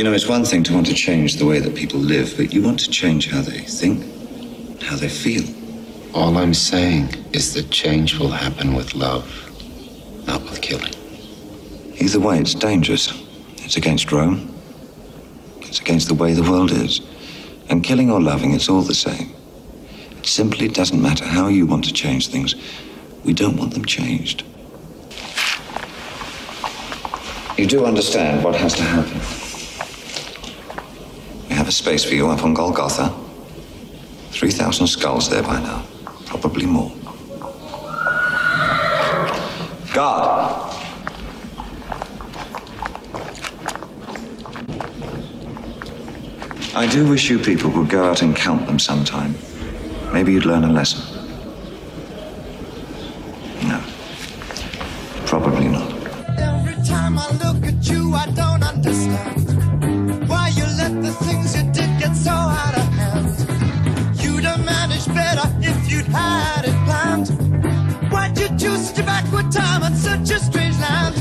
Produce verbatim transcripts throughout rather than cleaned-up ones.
You know, it's one thing to want to change the way that people live, but you want to change how they think, how they feel. All I'm saying is that change will happen with love, not with killing. Either way, it's dangerous. It's against Rome. It's against the way the world is. And killing or loving, it's all the same. It simply doesn't matter how you want to change things. We don't want them changed. You do understand what has to happen. We have a space for you up on Golgotha. three thousand skulls there by now. Probably more. God! I do wish you people would go out and count them sometime. Maybe you'd learn a lesson. No. Probably not. Every time I look at you, I don't understand why you let the things you did get so out of hand. You'd have managed better if you'd had it planned. Why'd you choose to backward time on such a strange land?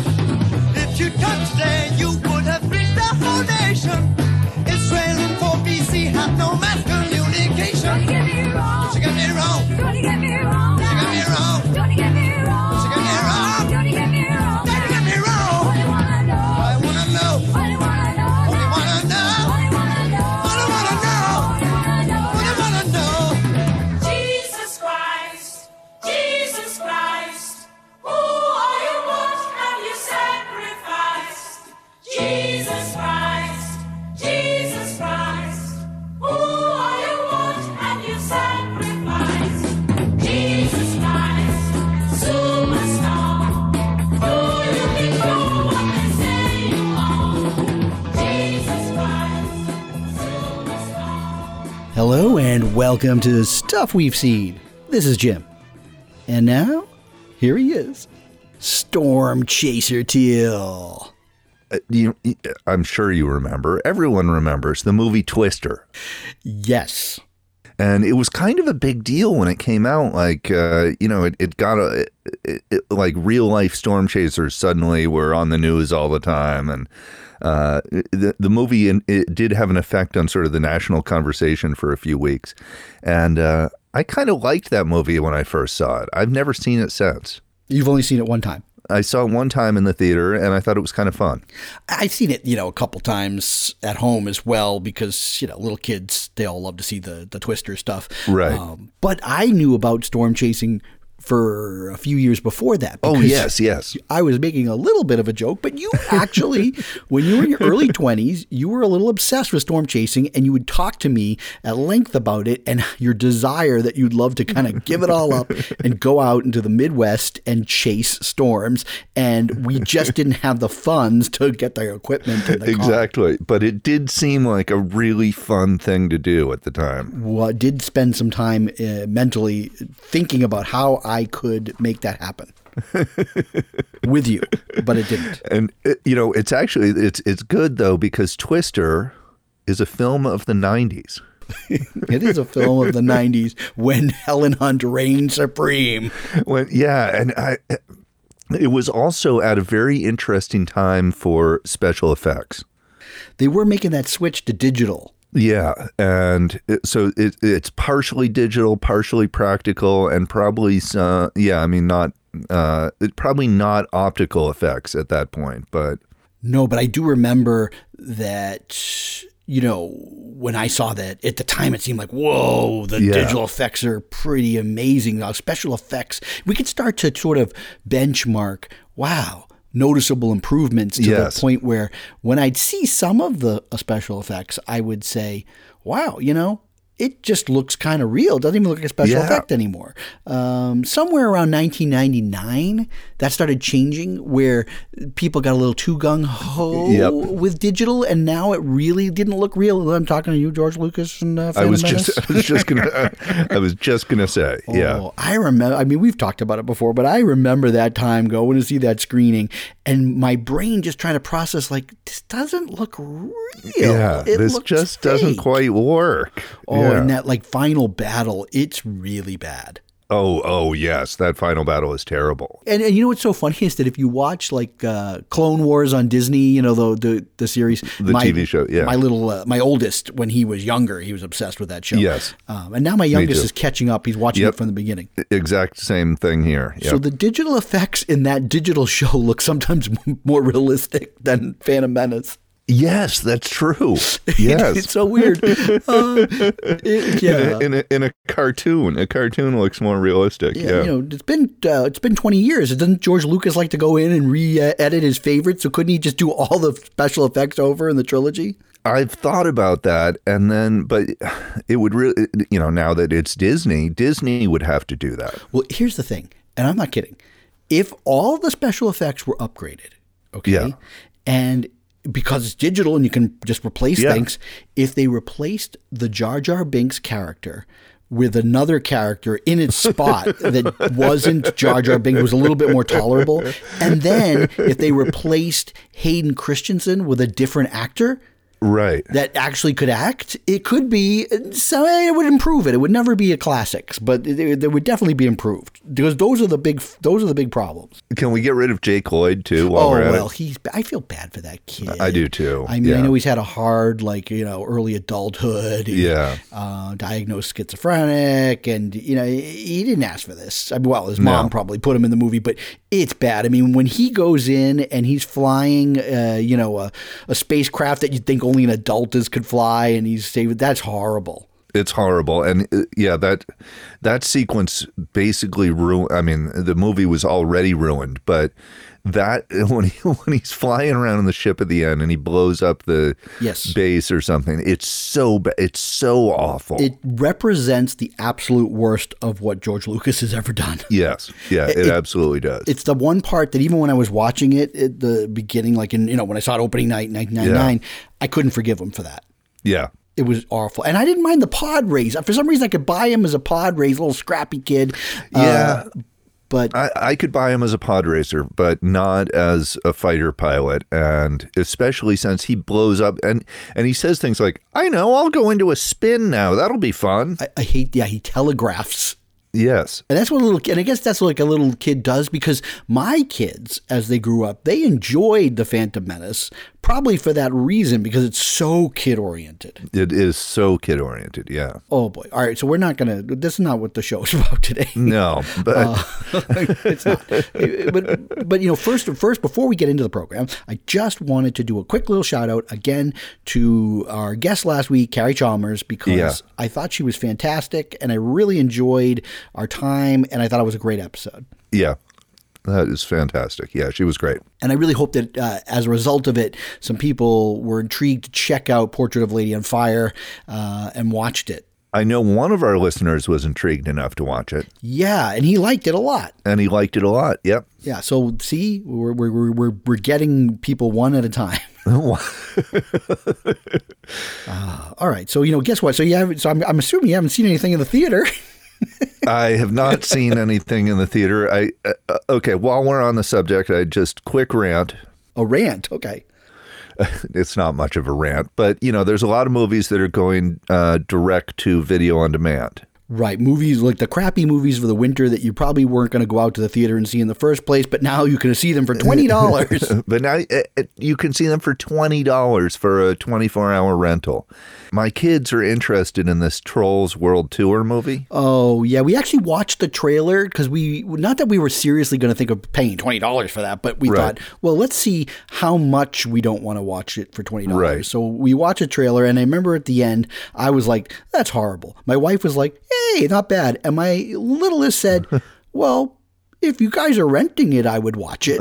If you'd come today, you would have reached the whole nation. Had no mass communication. Don't you get me wrong. Don't you get me wrong. Don't you get me wrong. Don't you get me wrong. Don't you get me wrong. Don't you get me wrong. All I wanna know. I wanna know. All I wanna know. All I wanna know. All I wanna know. All I wanna know. Jesus Christ, Jesus Christ, who are you? What have you sacrificed? Jesus Christ, Jesus Christ. Hello and welcome to Stuff We've Seen. This is Jim. And now, here he is, Storm Chaser Till. Uh, you, I'm sure you remember. Everyone remembers the movie Twister. Yes. And it was kind of a big deal when it came out. Like, uh, you know, it, it got a, it, it, like real life storm chasers suddenly were on the news all the time. And Uh, the, the movie in, it did have an effect on sort of the national conversation for a few weeks. And uh, I kind of liked that movie when I first saw it. I've never seen it since. You've only seen it one time. I saw it one time in the theater and I thought it was kind of fun. I've seen it, you know, a couple times at home as well because, you know, little kids, they all love to see the, the Twister stuff. Right. Um, but I knew about storm chasing for a few years before that. Oh, yes, yes. I was making a little bit of a joke, but you actually, when you were in your early twenties, you were a little obsessed with storm chasing and you would talk to me at length about it and your desire that you'd love to kind of give it all up and go out into the Midwest and chase storms. And we just didn't have the funds to get the equipment. And the exactly. Car. But it did seem like a really fun thing to do at the time. Well, I did spend some time uh, mentally thinking about how I could make that happen with you, but it didn't. And, you know, it's actually, it's it's good, though, because Twister is a film of the nineties. It is a film of the nineties when Helen Hunt reigned supreme. When, yeah, and I, it was also at a very interesting time for special effects. They were making that switch to digital. Yeah. And it, so it, it's partially digital, partially practical, and probably, uh, yeah, I mean, not, uh, it, probably not optical effects at that point, but. No, but I do remember that, you know, when I saw that at the time, it seemed like, whoa, the yeah. digital effects are pretty amazing. Now, special effects, we could start to sort of benchmark, wow, noticeable improvements to yes. the point where when I'd see some of the special effects, I would say, wow, you know, it just looks kind of real. It doesn't even look like a special yeah. effect anymore. Um, somewhere around nineteen ninety-nine, that started changing where people got a little too gung-ho yep. with digital, and now it really didn't look real. I'm talking to you, George Lucas, and uh, Phantom Menace. I was just, I was just gonna, uh, I was just gonna say, oh, yeah. I remember. I mean, we've talked about it before, but I remember that time going to see that screening, and my brain just trying to process like this doesn't look real. Yeah, it this just fake. Doesn't quite work. Oh, yeah. And that like final battle, it's really bad. Oh, oh, yes. That final battle is terrible. And, and you know what's so funny is that if you watch like uh, Clone Wars on Disney, you know, the the, the series. The my, T V show, yeah. My little, uh, my oldest, when he was younger, he was obsessed with that show. Yes. Um, and now my youngest is catching up. He's watching yep. it from the beginning. Exact same thing here. Yep. So the digital effects in that digital show look sometimes more realistic than Phantom Menace. Yes, that's true. Yes. It's so weird. Uh, it, yeah. In a, in a, in a cartoon, a cartoon looks more realistic. Yeah. yeah. You know, it's been uh, it's been twenty years. Doesn't George Lucas like to go in and re-edit his favorites? So couldn't he just do all the special effects over in the trilogy? I've thought about that, and then, but it would really, you know, now that it's Disney, Disney would have to do that. Well, here's the thing, and I'm not kidding. If all the special effects were upgraded, okay, yeah. and because it's digital and you can just replace yeah. things, if they replaced the Jar Jar Binks character with another character in its spot that wasn't Jar Jar Binks, was a little bit more tolerable, and then if they replaced Hayden Christensen with a different actor right, that actually could act, it could be, so it would improve it. It would never be a classic, but it, it would definitely be improved because those are the big, those are the big problems. Can we get rid of Jake Lloyd too? While oh, we're at well, it? he's, I feel bad for that kid. I do too. I mean, yeah. I know he's had a hard, like, you know, early adulthood. And, yeah. Uh, diagnosed schizophrenic, and, you know, he didn't ask for this. I mean, well, his mom no. probably put him in the movie, but it's bad. I mean, when he goes in and he's flying, uh, you know, a, a spacecraft that you'd think only an adult is could fly, and he's saved. That's horrible. It's horrible, and uh, yeah, that that sequence basically ruined. I mean, the movie was already ruined, but that when he, when he's flying around in the ship at the end, and he blows up the yes. base or something, it's so ba- it's so awful. It represents the absolute worst of what George Lucas has ever done. Yes, yeah, it, it absolutely does. It's the one part that even when I was watching it at the beginning, like in you know when I saw it opening night, nineteen ninety-nine, yeah. I couldn't forgive him for that. Yeah. It was awful. And I didn't mind the pod race. For some reason, I could buy him as a pod race, little scrappy kid. Yeah. Uh, but I, I could buy him as a pod racer, but not as a fighter pilot. And especially since he blows up and, and he says things like, I know, I'll go into a spin now. That'll be fun. I, I hate, yeah, he telegraphs. Yes. And that's what a little kid, and I guess that's like a little kid does, because my kids, as they grew up, they enjoyed The Phantom Menace, probably for that reason, because it's so kid-oriented. It is so kid-oriented, yeah. Oh, boy. All right, so we're not going to, this is not what the show is about today. No, but. Uh, it's not. But, but, you know, first, first, before we get into the program, I just wanted to do a quick little shout-out again to our guest last week, Carrie Chalmers, because yeah. I thought she was fantastic, and I really enjoyed our time, and I thought it was a great episode. Yeah, that is fantastic. Yeah, she was great. And I really hope that uh, as a result of it, some people were intrigued to check out Portrait of Lady on Fire uh, and watched it. I know one of our listeners was intrigued enough to watch it. Yeah, and he liked it a lot. And he liked it a lot, yep. Yeah, so see, we're we're we're, we're getting people one at a time. uh, all right, so, you know, guess what? So, you haven't, so I'm, I'm assuming you haven't seen anything in the theater. I have not seen anything in the theater. I uh, okay. While we're on the subject, I just quick rant. A rant, okay. Uh, it's not much of a rant, but you know, there's a lot of movies that are going uh, direct to video on demand. Right, movies like the crappy movies for the winter that you probably weren't going to go out to the theater and see in the first place, but now you can see them for twenty dollars. But now it, it, you can see them for twenty dollars for a twenty-four hour rental. My kids are interested in this Trolls World Tour movie. Oh, yeah. We actually watched the trailer because we, not that we were seriously going to think of paying twenty dollars for that, but we right. thought, well, let's see how much we don't want to watch it for twenty dollars. Right. So we watched a trailer, and I remember at the end, I was like, that's horrible. My wife was like, yeah. Hey, not bad. And my littlest said, well, if you guys are renting it, I would watch it.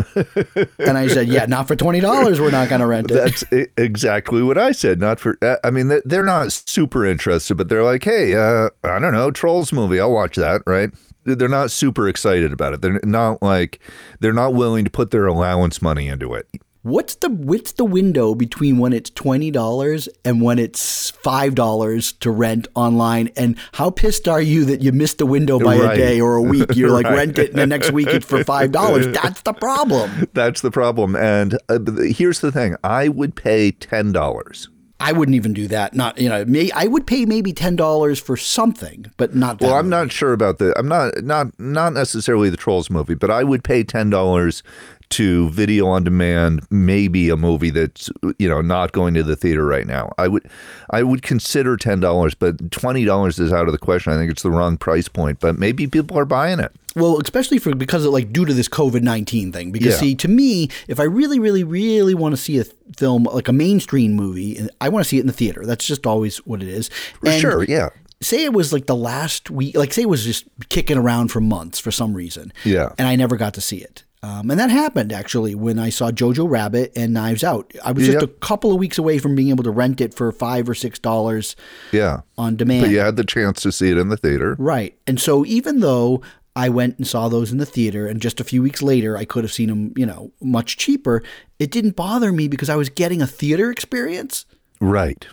And I said, yeah, not for twenty dollars. We're not going to rent it. That's exactly what I said. Not for, I mean, they're not super interested, but they're like, hey, uh, I don't know, Trolls movie. I'll watch that. Right. They're not super excited about it. They're not like, they're not willing to put their allowance money into it. What's the what's the window between when it's twenty dollars and when it's five dollars to rent online? And how pissed are you that you missed the window by right. a day or a week? You're like, right. rent it, and the next week it's for five dollars. That's the problem. That's the problem. And uh, here's the thing. I would pay ten dollars. I wouldn't even do that. Not, you know, may, I would pay maybe ten dollars for something, but not that. Well, I'm movie. not sure about the, I'm not, not, not necessarily the Trolls movie, but I would pay ten dollars to video on demand, maybe a movie that's, you know, not going to the theater right now. I would, I would consider ten dollars, but twenty dollars is out of the question. I think it's the wrong price point, but maybe people are buying it. Well, especially for, because of like due to this COVID nineteen thing, because yeah. see, to me, if I really, really, really want to see a film, like a mainstream movie, I want to see it in the theater. That's just always what it is. And sure. Yeah. Say it was like the last week, like say it was just kicking around for months for some reason. Yeah. And I never got to see it. Um, and that happened actually when I saw Jojo Rabbit and Knives Out. I was just yep. a couple of weeks away from being able to rent it for five or six dollars yeah. on demand. But you had the chance to see it in the theater. Right. And so even though I went and saw those in the theater, and just a few weeks later, I could have seen them, you know, much cheaper, it didn't bother me because I was getting a theater experience. Right.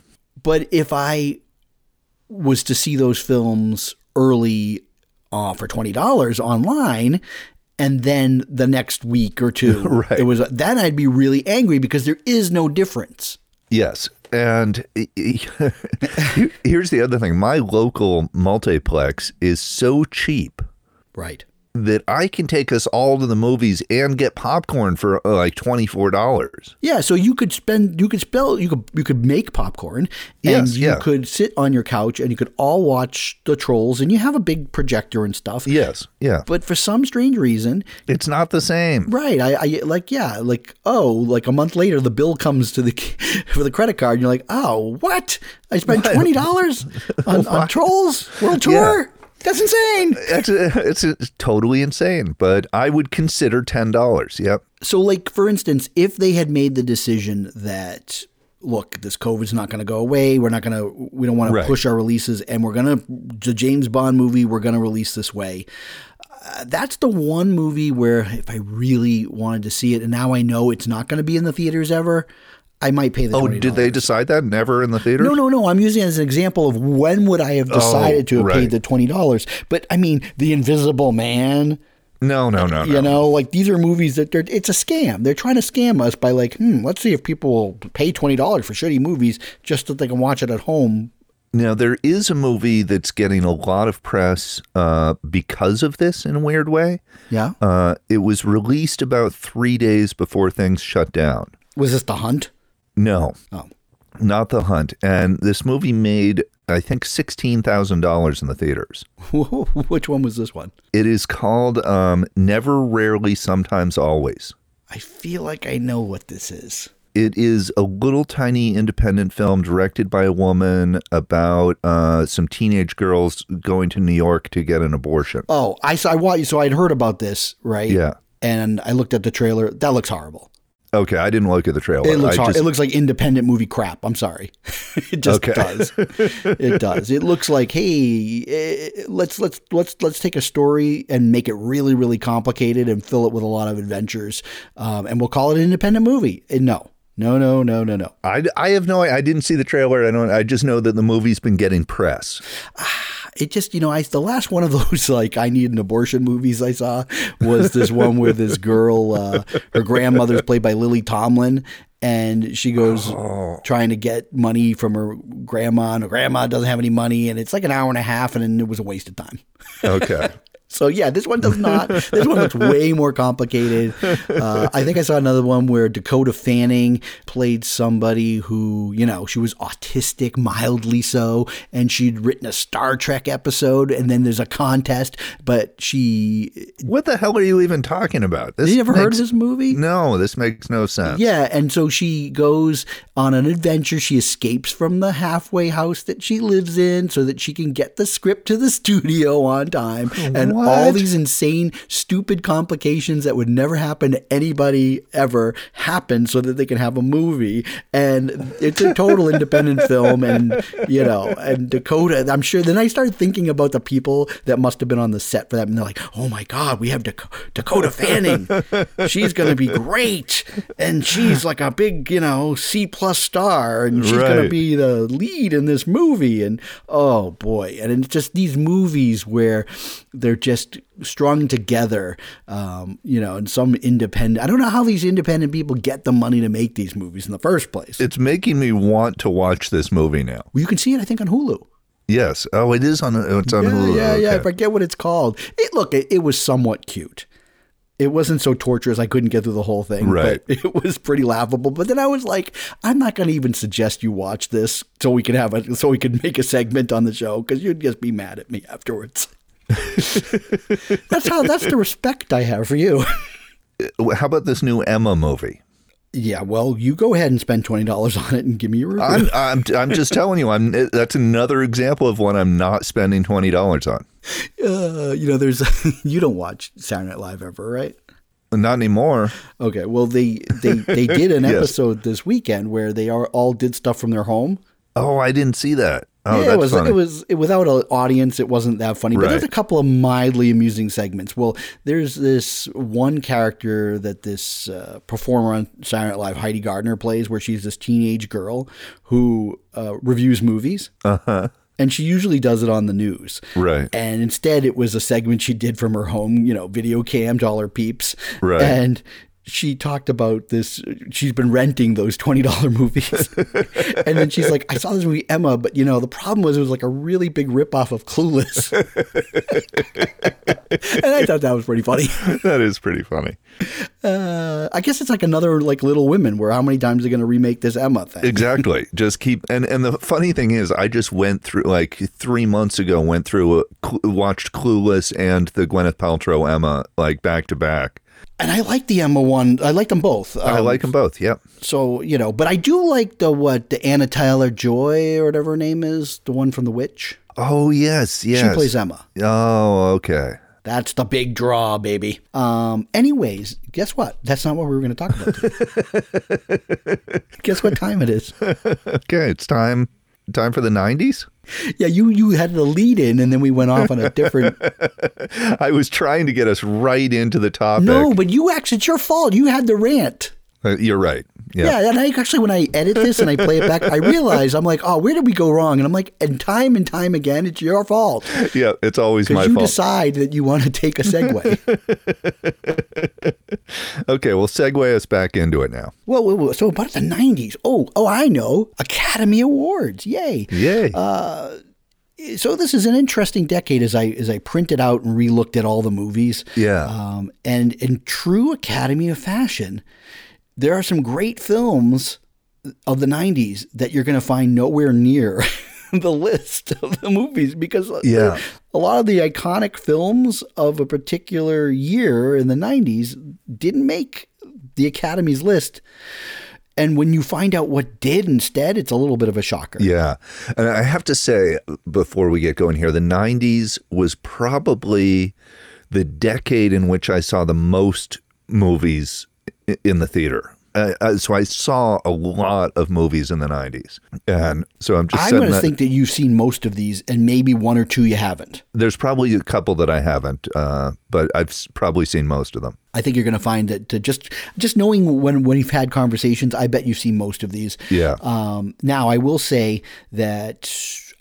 But if I was to see those films early uh, for twenty dollars online, and then the next week or two, right. it was then I'd be really angry because there is no difference. Yes. And here's the other thing. My local multiplex is so cheap. Right. That I can take us all to the movies and get popcorn for uh, like twenty-four dollars. Yeah. So you could spend, you could spell, you could, you could make popcorn and yes, you yeah. could sit on your couch and you could all watch the Trolls and you have a big projector and stuff. Yes. Yeah. But for some strange reason, it's not the same. Right. I, I like, yeah, like, oh, like a month later, the bill comes to the, for the credit card and you're like, oh, what? I spent twenty dollars on, on Trolls World Tour. Yeah. That's insane. It's, it's, it's totally insane, but I would consider ten dollars. Yep. So like, for instance, if they had made the decision that, look, this COVID's not going to go away. We're not going to, we don't want right. to push our releases and we're going to, the James Bond movie, we're going to release this way. Uh, that's the one movie where if I really wanted to see it and now I know it's not going to be in the theaters ever, I might pay the oh, twenty dollars. Did they decide that? Never in the theater? No, no, no. I'm using it as an example of when would I have decided oh, to have right. paid the twenty dollars. But, I mean, The Invisible Man. No, no, no, you no. You know, like these are movies that they're, it's a scam. They're trying to scam us by like, hmm, let's see if people will pay twenty dollars for shitty movies just so they can watch it at home. Now, there is a movie that's getting a lot of press uh, because of this in a weird way. Yeah. Uh, it was released about three days before things shut down. Was this The Hunt? No, oh. not The Hunt. And this movie made, I think, sixteen thousand dollars in the theaters. Which one was this one? It is called um, Never Rarely, Sometimes Always. I feel like I know what this is. It is a little tiny independent film directed by a woman about uh, some teenage girls going to New York to get an abortion. Oh, I saw. I, so I'd heard about this, right? Yeah. And I looked at the trailer. That looks horrible. Okay, I didn't look at the trailer. It looks, I just, it looks like independent movie crap. I'm sorry. It just okay. does. It does. It looks like, hey, let's let's let's let's take a story and make it really, really complicated and fill it with a lot of adventures, um, and we'll call it an independent movie. And no. No, no, no, no, no. I, I have no idea. I didn't see the trailer. I don't. I just know that the movie's been getting press. It just, you know, I the last one of those, like, I need an abortion movies I saw was this one where this girl, uh, her grandmother's played by Lily Tomlin, and she goes oh. trying to get money from her grandma, and her grandma doesn't have any money, and it's like an hour and a half, and then it was a waste of time. Okay. So, yeah, this one does not. This one looks way more complicated. Uh, I think I saw another one where Dakota Fanning played somebody who, you know, she was autistic, mildly so, and she'd written a Star Trek episode, and then there's a contest, but she... What the hell are you even talking about? This you ever makes, heard of this movie? No, this makes no sense. Yeah, and so she goes on an adventure. She escapes from the halfway house that she lives in so that she can get the script to the studio on time, and what? All these insane, stupid complications that would never happen to anybody ever happen so that they can have a movie. And it's a total independent film. And, you know, and Dakota, I'm sure. Then I started thinking about the people that must have been on the set for that. And they're like, oh, my God, we have Dak- Dakota Fanning. She's going to be great. And she's like a big, you know, C plus star. And she's right. going to be the lead in this movie. And, oh, boy. And it's just these movies where they're just strung together, um, you know, and some independent. I don't know how these independent people get the money to make these movies in the first place. It's making me want to watch this movie now. Well, you can see it, I think, on Hulu. Yes. Oh, it is on. It's on yeah, Hulu. Yeah, okay. yeah. I forget what it's called. It, look, it, it was somewhat cute. It wasn't so torturous. I couldn't get through the whole thing. Right. But it was pretty laughable. But then I was like, I'm not going to even suggest you watch this so we can have a so we can make a segment on the show, because you'd just be mad at me afterwards. that's how. That's the respect I have for you. How about this new Emma movie? Yeah, well, you go ahead and spend twenty dollars on it and give me your review. I'm, I'm, I'm just telling you, I'm. That's another example of one I'm not spending twenty dollars on. Uh, you know, there's you don't watch Saturday Night Live ever, right? Not anymore. Okay, well, they they, they did an yes. episode this weekend where they are, all did stuff from their home. Oh, I didn't see that. Oh, yeah, that's it was, funny. It was it, without an audience, it wasn't that funny. But right. there's a couple of mildly amusing segments. Well, there's this one character that this uh, performer on Saturday Night Live, Heidi Gardner, plays, where she's this teenage girl who uh, reviews movies. Uh-huh. And she usually does it on the news. Right. And instead, it was a segment she did from her home, you know, video cam to all her peeps. Right. And she talked about this. She's been renting those twenty dollars movies. And then she's like, I saw this movie, Emma, but, you know, the problem was it was like a really big ripoff of Clueless. And I thought that was pretty funny. That is pretty funny. Uh, I guess it's like another like Little Women, where how many times are they going to remake this Emma thing? Exactly. Just keep. And, and the funny thing is, I just went through like three months ago, went through, a, watched Clueless and the Gwyneth Paltrow Emma like back to back. And I like the Emma one. I like them both. Um, I like them both, yeah. So, you know, but I do like the, what, the Anna Taylor-Joy or whatever her name is, the one from The Witch. Oh, yes, yes. She plays Emma. Oh, okay. That's the big draw, baby. Um, anyways, guess what? That's not what we were going to talk about today. Guess what time it is? Okay, it's time time for the nineties? Yeah, you you had the lead in, and then we went off on a different. I was trying to get us right into the topic. No, but you actually, it's your fault. You had the rant. Uh, you're right. Yeah. yeah, and I actually, when I edit this and I play it back, I realize I'm like, oh, where did we go wrong? And I'm like, and time and time again, it's your fault. Yeah, it's always my fault. Because you decide that you want to take a segue. Okay, well, segue us back into it now. Whoa, whoa, whoa. So about the nineties. Oh, oh, I know. Academy Awards. Yay. Yay. Uh, so this is an interesting decade as I as I printed out and relooked at all the movies. Yeah. Um, and in true Academy of Fashion, there are some great films of the nineties that you're going to find nowhere near the list of the movies, because yeah. a lot of the iconic films of a particular year in the nineties didn't make the Academy's list. And when you find out what did instead, it's a little bit of a shocker. Yeah. And I have to say, before we get going here, the nineties was probably the decade in which I saw the most movies in the theater. Uh, so I saw a lot of movies in the nineties. And so I'm just I'm going to think that you've seen most of these, and maybe one or two you haven't. There's probably a couple that I haven't, uh, but I've probably seen most of them. I think you're going to find that to just just knowing when, when we've had conversations, I bet you've seen most of these. Yeah. Um, now, I will say that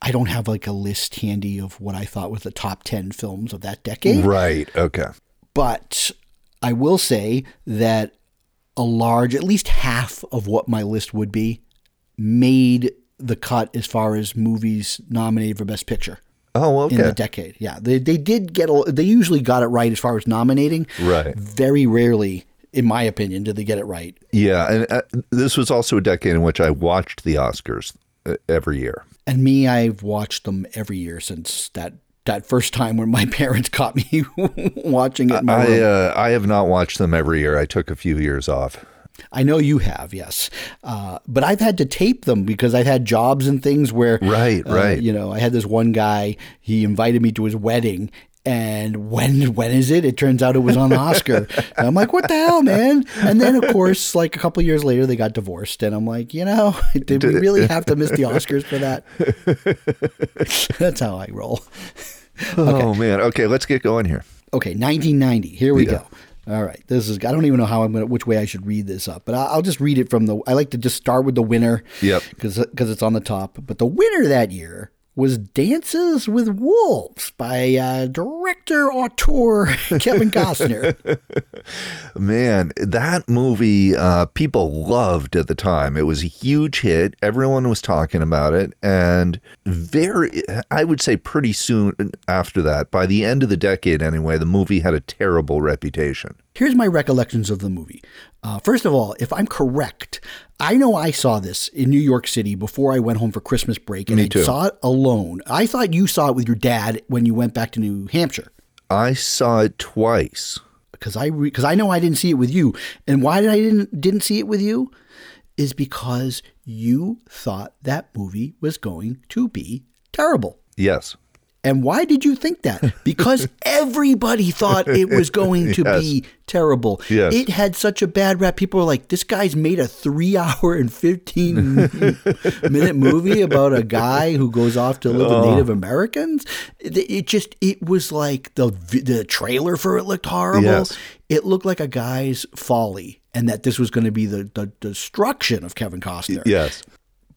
I don't have like a list handy of what I thought was the top ten films of that decade. Right. Okay. But I will say that a large, at least half of what my list would be, made the cut as far as movies nominated for Best Picture. Oh, okay. In the decade, yeah, they they did get a, they usually got it right as far as nominating. Right. Very rarely, in my opinion, did they get it right. Yeah, and uh, this was also a decade in which I watched the Oscars uh, every year. And me, I've watched them every year since that. That first time when my parents caught me watching it. In my I, room. Uh, I have not watched them every year. I took a few years off. I know you have. Yes. Uh, but I've had to tape them because I've had jobs and things where, right, uh, right. you know, I had this one guy, he invited me to his wedding, and when when is it? It turns out it was on Oscar. And I'm like, what the hell, man? And then, of course, like a couple of years later, they got divorced. And I'm like, you know, did we really have to miss the Oscars for that? That's how I roll. Okay. Oh, man. Okay, let's get going here. Okay, nineteen ninety. Here we yeah. go. All right. This is, I don't even know how I'm going to, which way I should read this up, but I'll just read it from the, I like to just start with the winner. Yep. Because it's on the top. But the winner that year was Dances with Wolves by uh, director, auteur Kevin Costner. Man, that movie uh, people loved at the time. It was a huge hit. Everyone was talking about it. And very, I would say pretty soon after that, by the end of the decade anyway, the movie had a terrible reputation. Here's my recollections of the movie. Uh, first of all, if I'm correct, I know I saw this in New York City before I went home for Christmas break. And Me too. I saw it alone. I thought you saw it with your dad when you went back to New Hampshire. I saw it twice. Because I, re- 'cause I know I didn't see it with you. And why did I didn't, didn't see it with you is because you thought that movie was going to be terrible. Yes. And why did you think that? Because everybody thought it was going to yes. be terrible. Yes. It had such a bad rap. People were like, this guy's made a three hour and fifteen minute movie about a guy who goes off to live oh. with Native Americans. It, it just, it was like the the trailer for it looked horrible. Yes. It looked like a guy's folly and that this was going to be the, the destruction of Kevin Costner. Yes.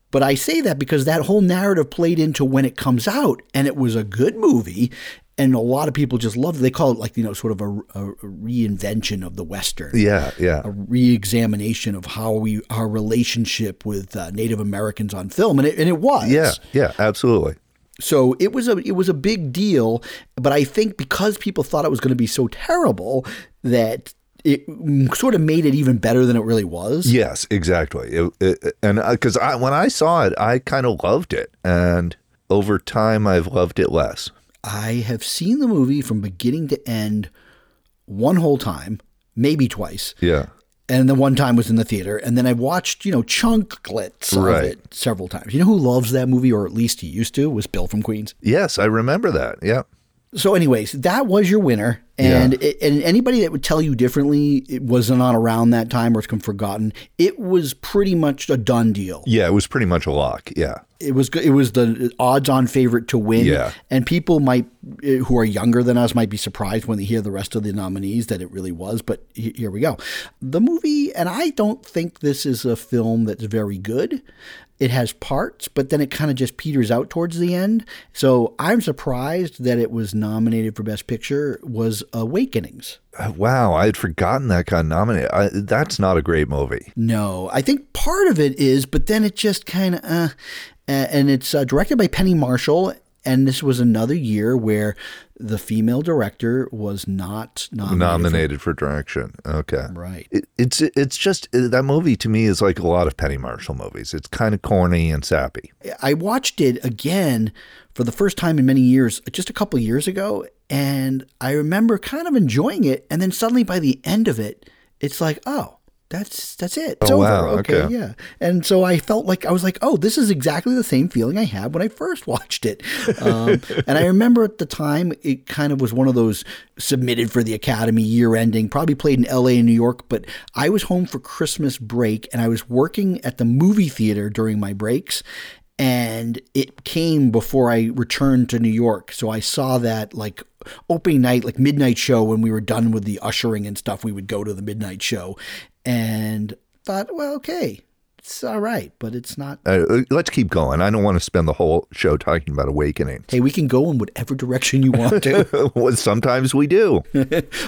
But I say that because that whole narrative played into when it comes out, and it was a good movie, and a lot of people just loved it. They call it like, you know, sort of a, a reinvention of the Western. Yeah, yeah. A reexamination of how we our relationship with uh, Native Americans on film, and it and it was. Yeah, yeah, absolutely. So it was a it was a big deal, but I think because people thought it was going to be so terrible that it sort of made it even better than it really was. Yes, exactly. It, it, and because uh, I, when I saw it, I kind of loved it. And over time, I've loved it less. I have seen the movie from beginning to end one whole time, maybe twice. Yeah. And the one time was in the theater. And then I watched, you know, chunklets right. of it several times. You know who loves that movie, or at least he used to, was Bill from Queens. Yes, I remember that. Yeah. So anyways, that was your winner, and yeah. it, and anybody that would tell you differently, it wasn't on around that time or it's come forgotten. It was pretty much a done deal. Yeah, it was pretty much a lock, yeah. It was it was the odds-on favorite to win, yeah. and people might who are younger than us might be surprised when they hear the rest of the nominees that it really was, but here we go. The movie, and I don't think this is a film that's very good. It has parts, but then it kind of just peters out towards the end. So I'm surprised that it was nominated for Best Picture was Awakenings. Wow, I had forgotten that got nominated. I, that's not a great movie. No, I think part of it is, but then it just kind of, uh, and it's uh, directed by Penny Marshall. And this was another year where the female director was not nominated, nominated for, for direction. Okay. Right. It, it's it's just that movie to me is like a lot of Penny Marshall movies. It's kind of corny and sappy. I watched it again for the first time in many years, just a couple of years ago. And I remember kind of enjoying it. And then suddenly by the end of it, it's like, oh. That's that's it. It's oh, over. Wow. Okay, okay, yeah. And so I felt like, I was like, oh, this is exactly the same feeling I had when I first watched it. Um, and I remember at the time, it kind of was one of those submitted for the Academy year ending, probably played in L A and New York, but I was home for Christmas break and I was working at the movie theater during my breaks. And it came before I returned to New York. So I saw that like opening night, like midnight show, when we were done with the ushering and stuff, we would go to the midnight show. And thought, well, okay, it's all right, but it's not. Uh, let's keep going. I don't want to spend the whole show talking about Awakening. Hey, we can go in whatever direction you want to. Well, sometimes we do.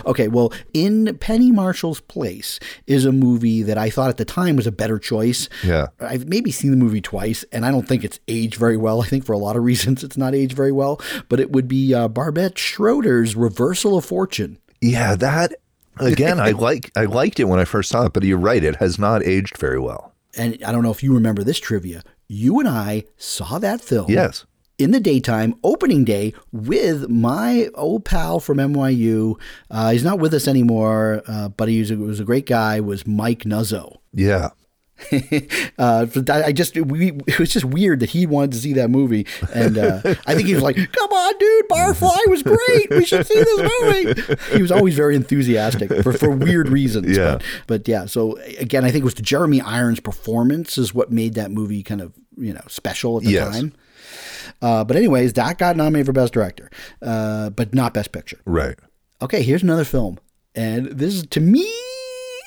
Okay, well, in Penny Marshall's place is a movie that I thought at the time was a better choice. Yeah. I've maybe seen the movie twice, and I don't think it's aged very well. I think for a lot of reasons it's not aged very well, but it would be uh, Barbra Schroeder's Reversal of Fortune. Yeah, that... Again, I like I liked it when I first saw it, but you're right, it has not aged very well. And I don't know if you remember this trivia. You and I saw that film. Yes. In the daytime, opening day, with my old pal from N Y U. Uh, he's not with us anymore, uh, but he was, was a great guy, was Mike Nuzzo. Yeah. uh, I just we, it was just weird that he wanted to see that movie, and uh, I think he was like, "Come on, dude, Barfly was great. We should see this movie." He was always very enthusiastic for, for weird reasons. Yeah, but, but yeah. So again, I think it was the Jeremy Irons performance is what made that movie kind of you know special at the yes. time. Uh, but anyways, that got nominated for Best Director, uh, but not Best Picture. Right. Okay, here's another film, and this to me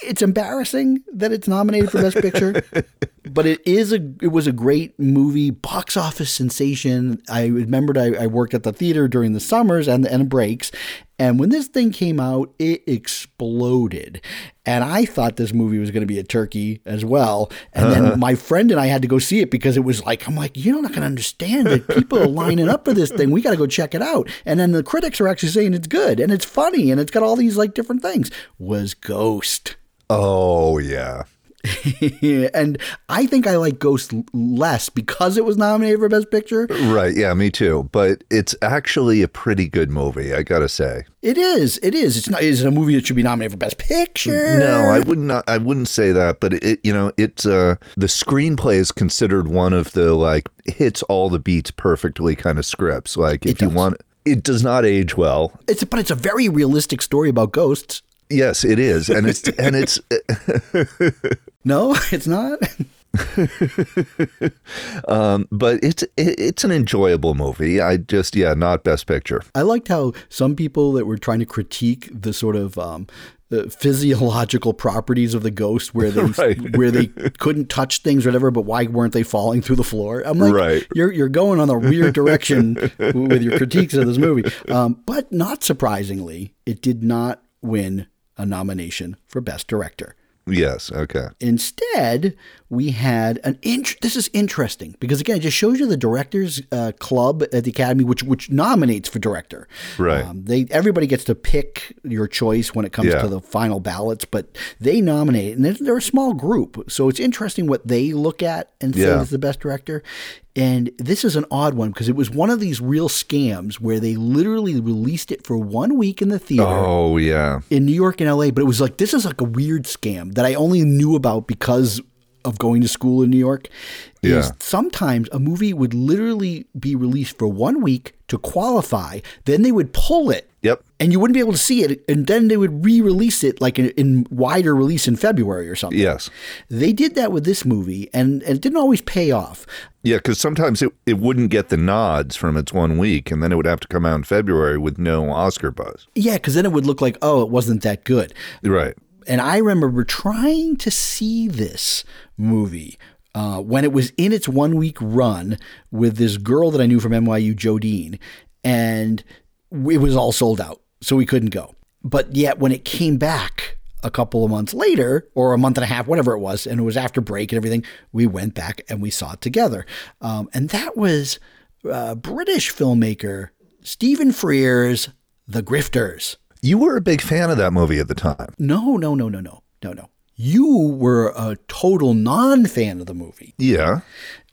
it's embarrassing that it's nominated for Best Picture, but it is a it was a great movie, box office sensation. I remembered I, I worked at the theater during the summers and the, and breaks, and when this thing came out, it exploded. And I thought this movie was going to be a turkey as well. And uh-huh. then my friend and I had to go see it because it was like, I'm like, you're not going to understand that people are lining up for this thing. We got to go check it out. And then the critics are actually saying it's good and it's funny and it's got all these like different things. Was Ghost. Oh, yeah. And I think I like Ghost less because it was nominated for Best Picture. Right. Yeah, me too. But it's actually a pretty good movie, I got to say. It is. It is. It's not, is it a movie that should be nominated for Best Picture? No, I would not. I wouldn't say that. But it, you know, it's uh, the screenplay is considered one of the like hits all the beats perfectly kind of scripts. Like if you want, it does not age well. It's but it's a very realistic story about ghosts. Yes, it is. And it's and it's no, it's not. um, but it's it, it's an enjoyable movie. I just, yeah, not Best Picture. I liked how some people that were trying to critique the sort of um, the physiological properties of the ghost where they right. where they couldn't touch things or whatever, but why weren't they falling through the floor? I'm like, right. you're you're going on a weird direction with your critiques of this movie. Um, but not surprisingly, it did not win a nomination for Best Director. Yes. Okay. Instead, we had an int- this is interesting because again, it just shows you the directors uh, club at the Academy, which which nominates for director. Right. Um, they everybody gets to pick your choice when it comes yeah. to the final ballots, but they nominate, and they're, they're a small group, so it's interesting what they look at and say yeah. is the best director. And this is an odd one because it was one of these real scams where they literally released it for one week in the theater. Oh, yeah. In New York and L A. But it was like, this is like a weird scam that I only knew about because of going to school in New York. Yeah. Is sometimes a movie would literally be released for one week to qualify. Then they would pull it. Yep. And you wouldn't be able to see it. And then they would re-release it like in, in wider release in February or something. Yes. They did that with this movie and, and it didn't always pay off. Yeah, because sometimes it, it wouldn't get the nods from its one week and then it would have to come out in February with no Oscar buzz. Yeah, because then it would look like, oh, it wasn't that good. Right. And I remember trying to see this movie uh, when it was in its one week run with this girl that I knew from N Y U, Jodine, and it was all sold out. So we couldn't go. But yet when it came back a couple of months later or a month and a half, whatever it was, and it was after break and everything, we went back and we saw it together. Um, and that was uh, British filmmaker Stephen Frears' The Grifters. You were a big fan of that movie at the time. No, no, no, no, no, no, no. You were a total non-fan of the movie. Yeah.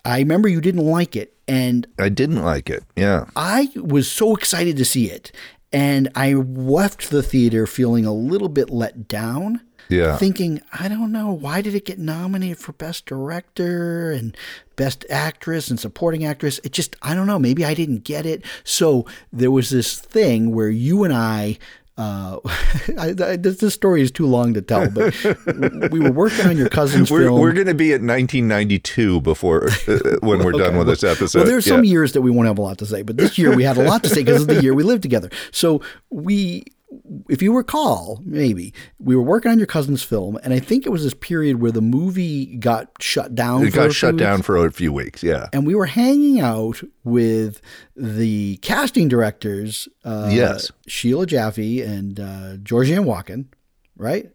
I remember you didn't like it. And I didn't like it. Yeah. I was so excited to see it. And I left the theater feeling a little bit let down. Yeah. Thinking, I don't know, why did it get nominated for Best Director and Best Actress and Supporting Actress? It just, I don't know, maybe I didn't get it. So there was this thing where you and I, uh, I, I this story is too long to tell, but we were working on your cousin's we're, film. We're going to be at nineteen ninety-two before, uh, when we're okay. done with this episode. Well, there's yeah. some years that we won't have a lot to say, but this year we had a lot to say because it's the year we lived together. So we... If you recall, maybe, we were working on your cousin's film, and I think it was this period where the movie got shut down. It got shut down for a few weeks, yeah. And we were hanging out with the casting directors, uh, yes. Sheila Jaffe and uh, Georgianne Watkin, right?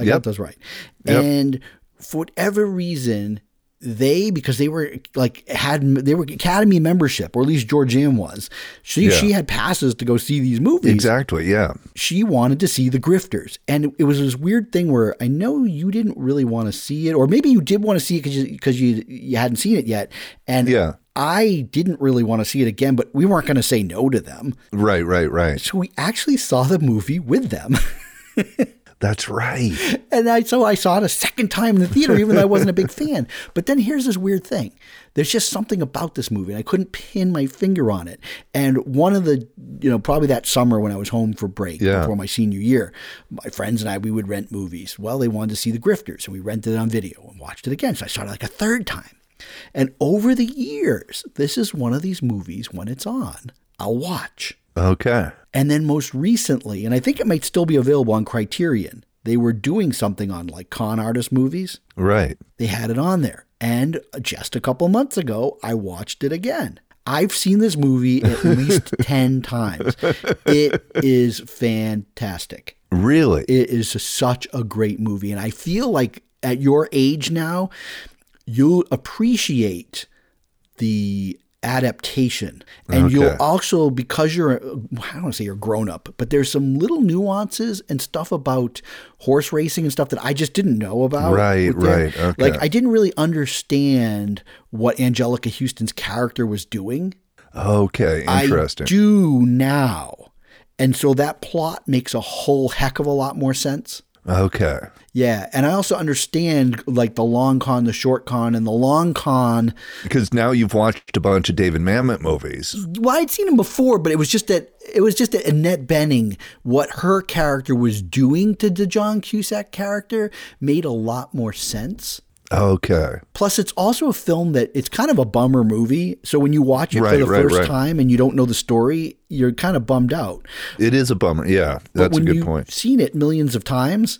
I yep. got those right. Yep. And for whatever reason... They, because they were like, had, they were Academy membership, or at least Georgianne was. She yeah. she had passes to go see these movies. Exactly, yeah. She wanted to see The Grifters. And it, it was this weird thing where I know you didn't really want to see it, or maybe you did want to see it because you, 'cause you, you hadn't seen it yet. And yeah. I didn't really want to see it again, but we weren't going to say no to them. Right, right, right. So we actually saw the movie with them. That's right. And I, so I saw it a second time in the theater, even though I wasn't a big fan. But then here's this weird thing. There's just something about this movie, and I couldn't pin my finger on it. And one of the, you know, probably that summer when I was home for break yeah. before my senior year, my friends and I, we would rent movies. Well, they wanted to see The Grifters, and we rented it on video and watched it again. So I saw it like a third time. And over the years, this is one of these movies, when it's on, I'll watch. Okay. And then most recently, and I think it might still be available on Criterion, they were doing something on like con artist movies. Right. They had it on there. And just a couple months ago, I watched it again. I've seen this movie at least ten times. It is fantastic. Really? It is such a great movie. And I feel like at your age now, you appreciate the adaptation. And okay. You'll also, because you're, I don't want to say you're grown up, but there's some little nuances and stuff about horse racing and stuff that I just didn't know about. Right, right. Okay. Like I didn't really understand what Angelica Houston's character was doing. Okay, interesting. I do now. And so that plot makes a whole heck of a lot more sense. Okay. Yeah. And I also understand like the long con, the short con, and the long con. Because now you've watched a bunch of David Mamet movies. Well, I'd seen them before, but it was just that it was just that Annette Bening, what her character was doing to the John Cusack character made a lot more sense. Okay. Plus, it's also a film that it's kind of a bummer movie. So when you watch it right, for the right, first right. time and you don't know the story, you're kind of bummed out. It is a bummer. Yeah, that's a good point. But when you've seen it millions of times.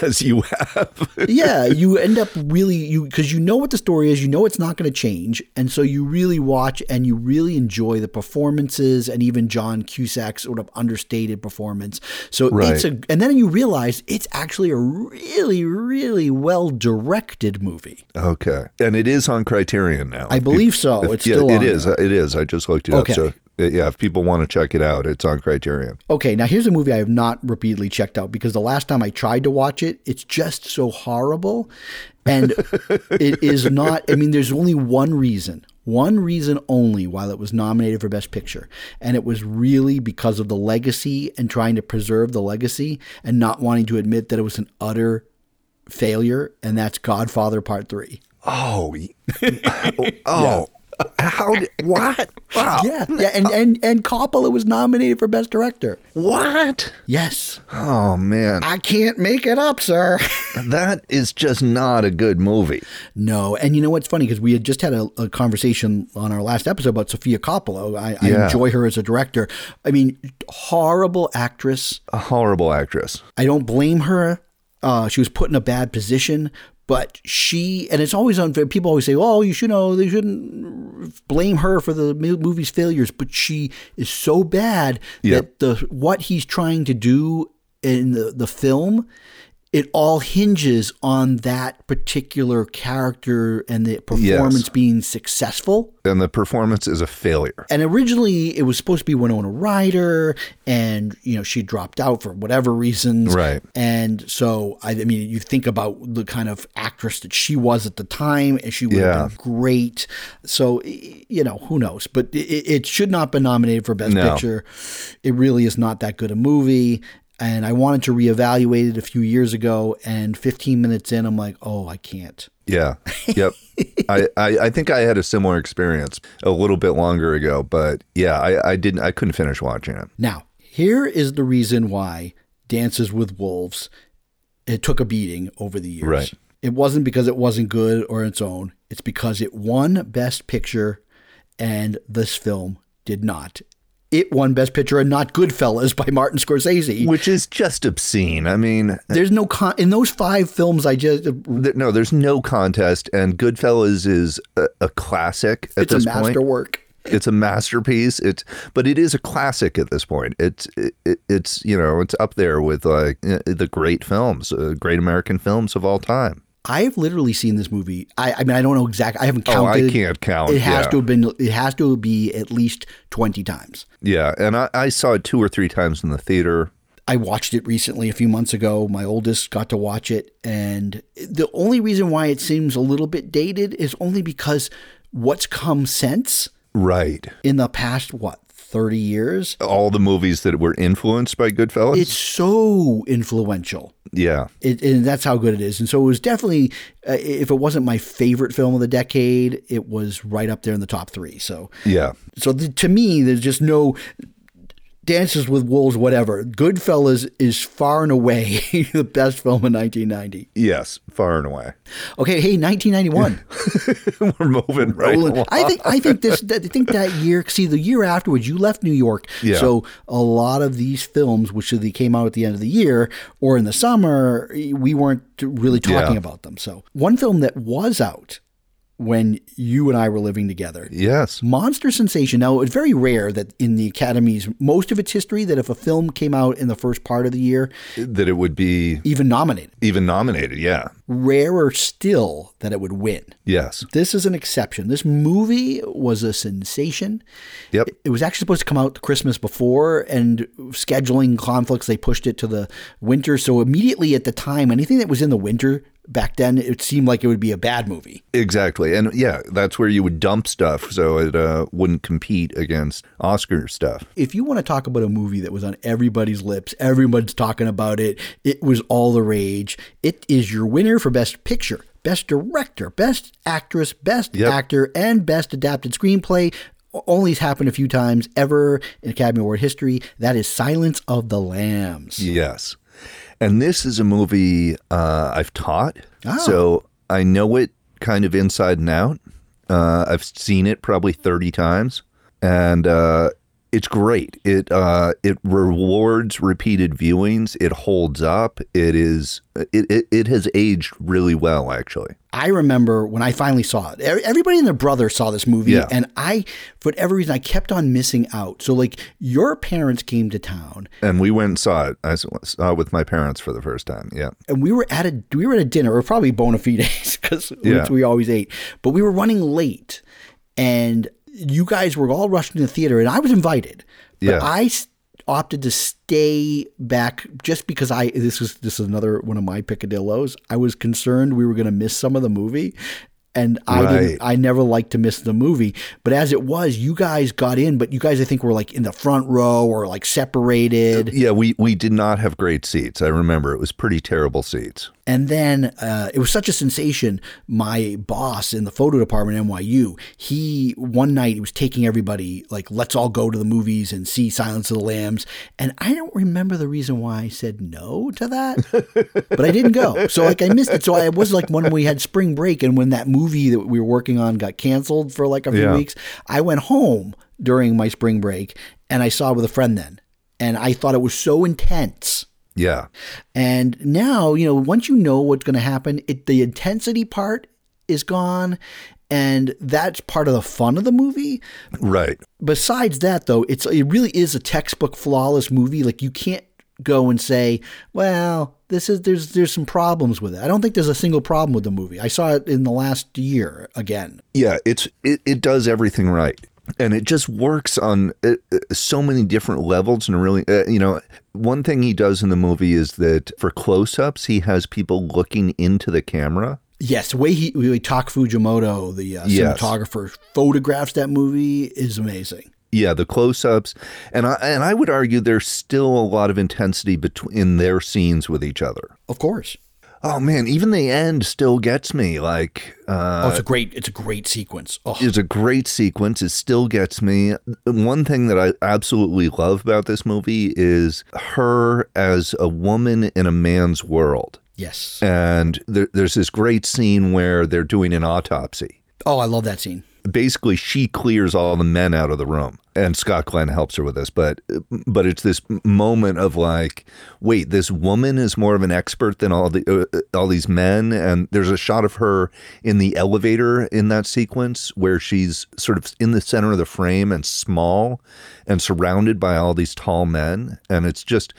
As you have. Yeah, you end up really, you because you know what the story is, you know it's not going to change. And so you really watch and you really enjoy the performances and even John Cusack's sort of understated performance. So right. it's a, and then you realize it's actually a really, really well-directed movie. Okay. And it is on Criterion now. I believe so. If, if, it's yeah, still on. It is. Now. It is. I just looked it okay. up. So. Yeah, if people want to check it out, it's on Criterion. Okay, now here's a movie I have not repeatedly checked out because the last time I tried to watch it, it's just so horrible. And it is not, I mean, there's only one reason, one reason only why it was nominated for Best Picture. And it was really because of the legacy and trying to preserve the legacy and not wanting to admit that it was an utter failure. And that's Godfather Part Three. Oh, oh. Yeah. How? Did, what? Wow. Yeah, yeah, and, and and Coppola was nominated for Best Director. What? Yes. Oh man, I can't make it up, sir. That is just not a good movie. No, and you know what's funny because we had just had a, a conversation on our last episode about Sofia Coppola. I, I yeah. enjoy her as a director. I mean, horrible actress. A horrible actress. I don't blame her. Uh, she was put in a bad position. But she, and it's always unfair, people always say, oh, you should know, they shouldn't blame her for the movie's failures. But she is so bad yep. that the what he's trying to do in the, the film, it all hinges on that particular character and the performance yes. being successful. And the performance is a failure. And originally it was supposed to be Winona Ryder and, you know, she dropped out for whatever reasons. Right. And so, I, I mean, you think about the kind of actress that she was at the time and she would yeah. have been great. So, you know, who knows? But it, it should not have been nominated for Best no. Picture. It really is not that good a movie. And I wanted to reevaluate it a few years ago, and fifteen minutes in, I'm like, oh, I can't. Yeah. Yep. I, I, I think I had a similar experience a little bit longer ago, but yeah, I, I didn't, I couldn't finish watching it. Now, here is the reason why Dances with Wolves, it took a beating over the years. Right. It wasn't because it wasn't good or its own. It's because it won Best Picture, and this film did not. It won Best Picture and not Goodfellas by Martin Scorsese. Which is just obscene. I mean... There's no... Con- in those five films, I just... There, no, there's no contest. And Goodfellas is a, a classic at this point. It's a masterwork. It's a masterpiece. It's, but it is a classic at this point. It's, it, it's you know, it's up there with like the great films, uh, great American films of all time. I've literally seen this movie. I, I mean, I don't know exactly. I haven't counted. Oh, I can't count. It has yeah. to have been. It has to be at least twenty times. Yeah, and I, I saw it two or three times in the theater. I watched it recently, a few months ago. My oldest got to watch it, and the only reason why it seems a little bit dated is only because what's come since. Right. In the past, what? thirty years. All the movies that were influenced by Goodfellas. It's so influential. Yeah. It, and that's how good it is. And so it was definitely, uh, if it wasn't my favorite film of the decade, it was right up there in the top three. So, yeah. So the, to me, there's just no Dances with Wolves, whatever. Goodfellas is far and away the best film in nineteen ninety. Yes, far and away. Okay, hey, nineteen ninety-one. We're moving right along. I think I think this. I think that year. See, the year afterwards, you left New York. Yeah. So a lot of these films, which they came out at the end of the year or in the summer, we weren't really talking yeah. about them. So one film that was out when you and I were living together. Yes. Monster Sensation. Now, it's very rare that in the Academy's, most of its history, that if a film came out in the first part of the year, that it would be... Even nominated. Even nominated, yeah. Rarer still that it would win. Yes. This is an exception. This movie was a sensation. Yep. It was actually supposed to come out Christmas before, and scheduling conflicts, they pushed it to the winter. So immediately at the time, anything that was in the winter... Back then, it seemed like it would be a bad movie. Exactly. And yeah, that's where you would dump stuff so it uh, wouldn't compete against Oscar stuff. If you want to talk about a movie that was on everybody's lips, everyone's talking about it, it was all the rage. It is your winner for Best Picture, Best Director, Best Actress, Best yep. Actor, and Best Adapted Screenplay. Only's happened a few times ever in Academy Award history. That is Silence of the Lambs. Yes. And this is a movie uh, I've taught, oh. so I know it kind of inside and out. Uh, I've seen it probably thirty times, and uh, it's great. It uh, it rewards repeated viewings. It holds up. It is it, it it has aged really well, actually. I remember when I finally saw it. Everybody and their brother saw this movie, yeah. and I, for whatever reason, I kept on missing out. So, like, your parents came to town, and we went and saw it. I saw it with my parents for the first time. Yeah, and we were at a we were at a dinner, or probably bona fides, because yeah. we always ate. But we were running late, and you guys were all rushed into the theater, and I was invited, but yeah. I opted to stay back just because I this was this is another one of my picadillos. I was concerned we were going to miss some of the movie, and I right. didn't, I never liked to miss the movie. But as it was, you guys got in, but you guys I think were like in the front row or like separated. Yeah, we we did not have great seats. I remember it was pretty terrible seats. And then uh, it was such a sensation. My boss in the photo department at N Y U, he one night he was taking everybody, like, let's all go to the movies and see Silence of the Lambs. And I don't remember the reason why I said no to that, but I didn't go. So like I missed it. So I was like when we had spring break and when that movie that we were working on got canceled for like a few yeah. weeks, I went home during my spring break and I saw it with a friend then. And I thought it was so intense. Yeah. And now, you know, once you know what's going to happen, it, the intensity part is gone. And that's part of the fun of the movie. Right. Besides that, though, it's it really is a textbook flawless movie. Like you can't go and say, well, this is there's there's some problems with it. I don't think there's a single problem with the movie. I saw it in the last year again. Yeah, it's it, it does everything right. And it just works on so many different levels. And really, uh, you know, one thing he does in the movie is that for close-ups, he has people looking into the camera. Yes, the way he, he Tak Fujimoto, the uh, yes. cinematographer, photographs that movie is amazing. Yeah, the close-ups. And I, and I would argue there's still a lot of intensity between their scenes with each other. Of course. Oh man, even the end still gets me. Like, uh, oh, it's a great, it's a great sequence. Oh. It's a great sequence. It still gets me. One thing that I absolutely love about this movie is her as a woman in a man's world. Yes. And there, there's this great scene where they're doing an autopsy. Oh, I love that scene. Basically, she clears all the men out of the room, and Scott Glenn helps her with this. But but it's this moment of like, wait, this woman is more of an expert than all the uh, all these men. And there's a shot of her in the elevator in that sequence where she's sort of in the center of the frame and small and surrounded by all these tall men. And it's just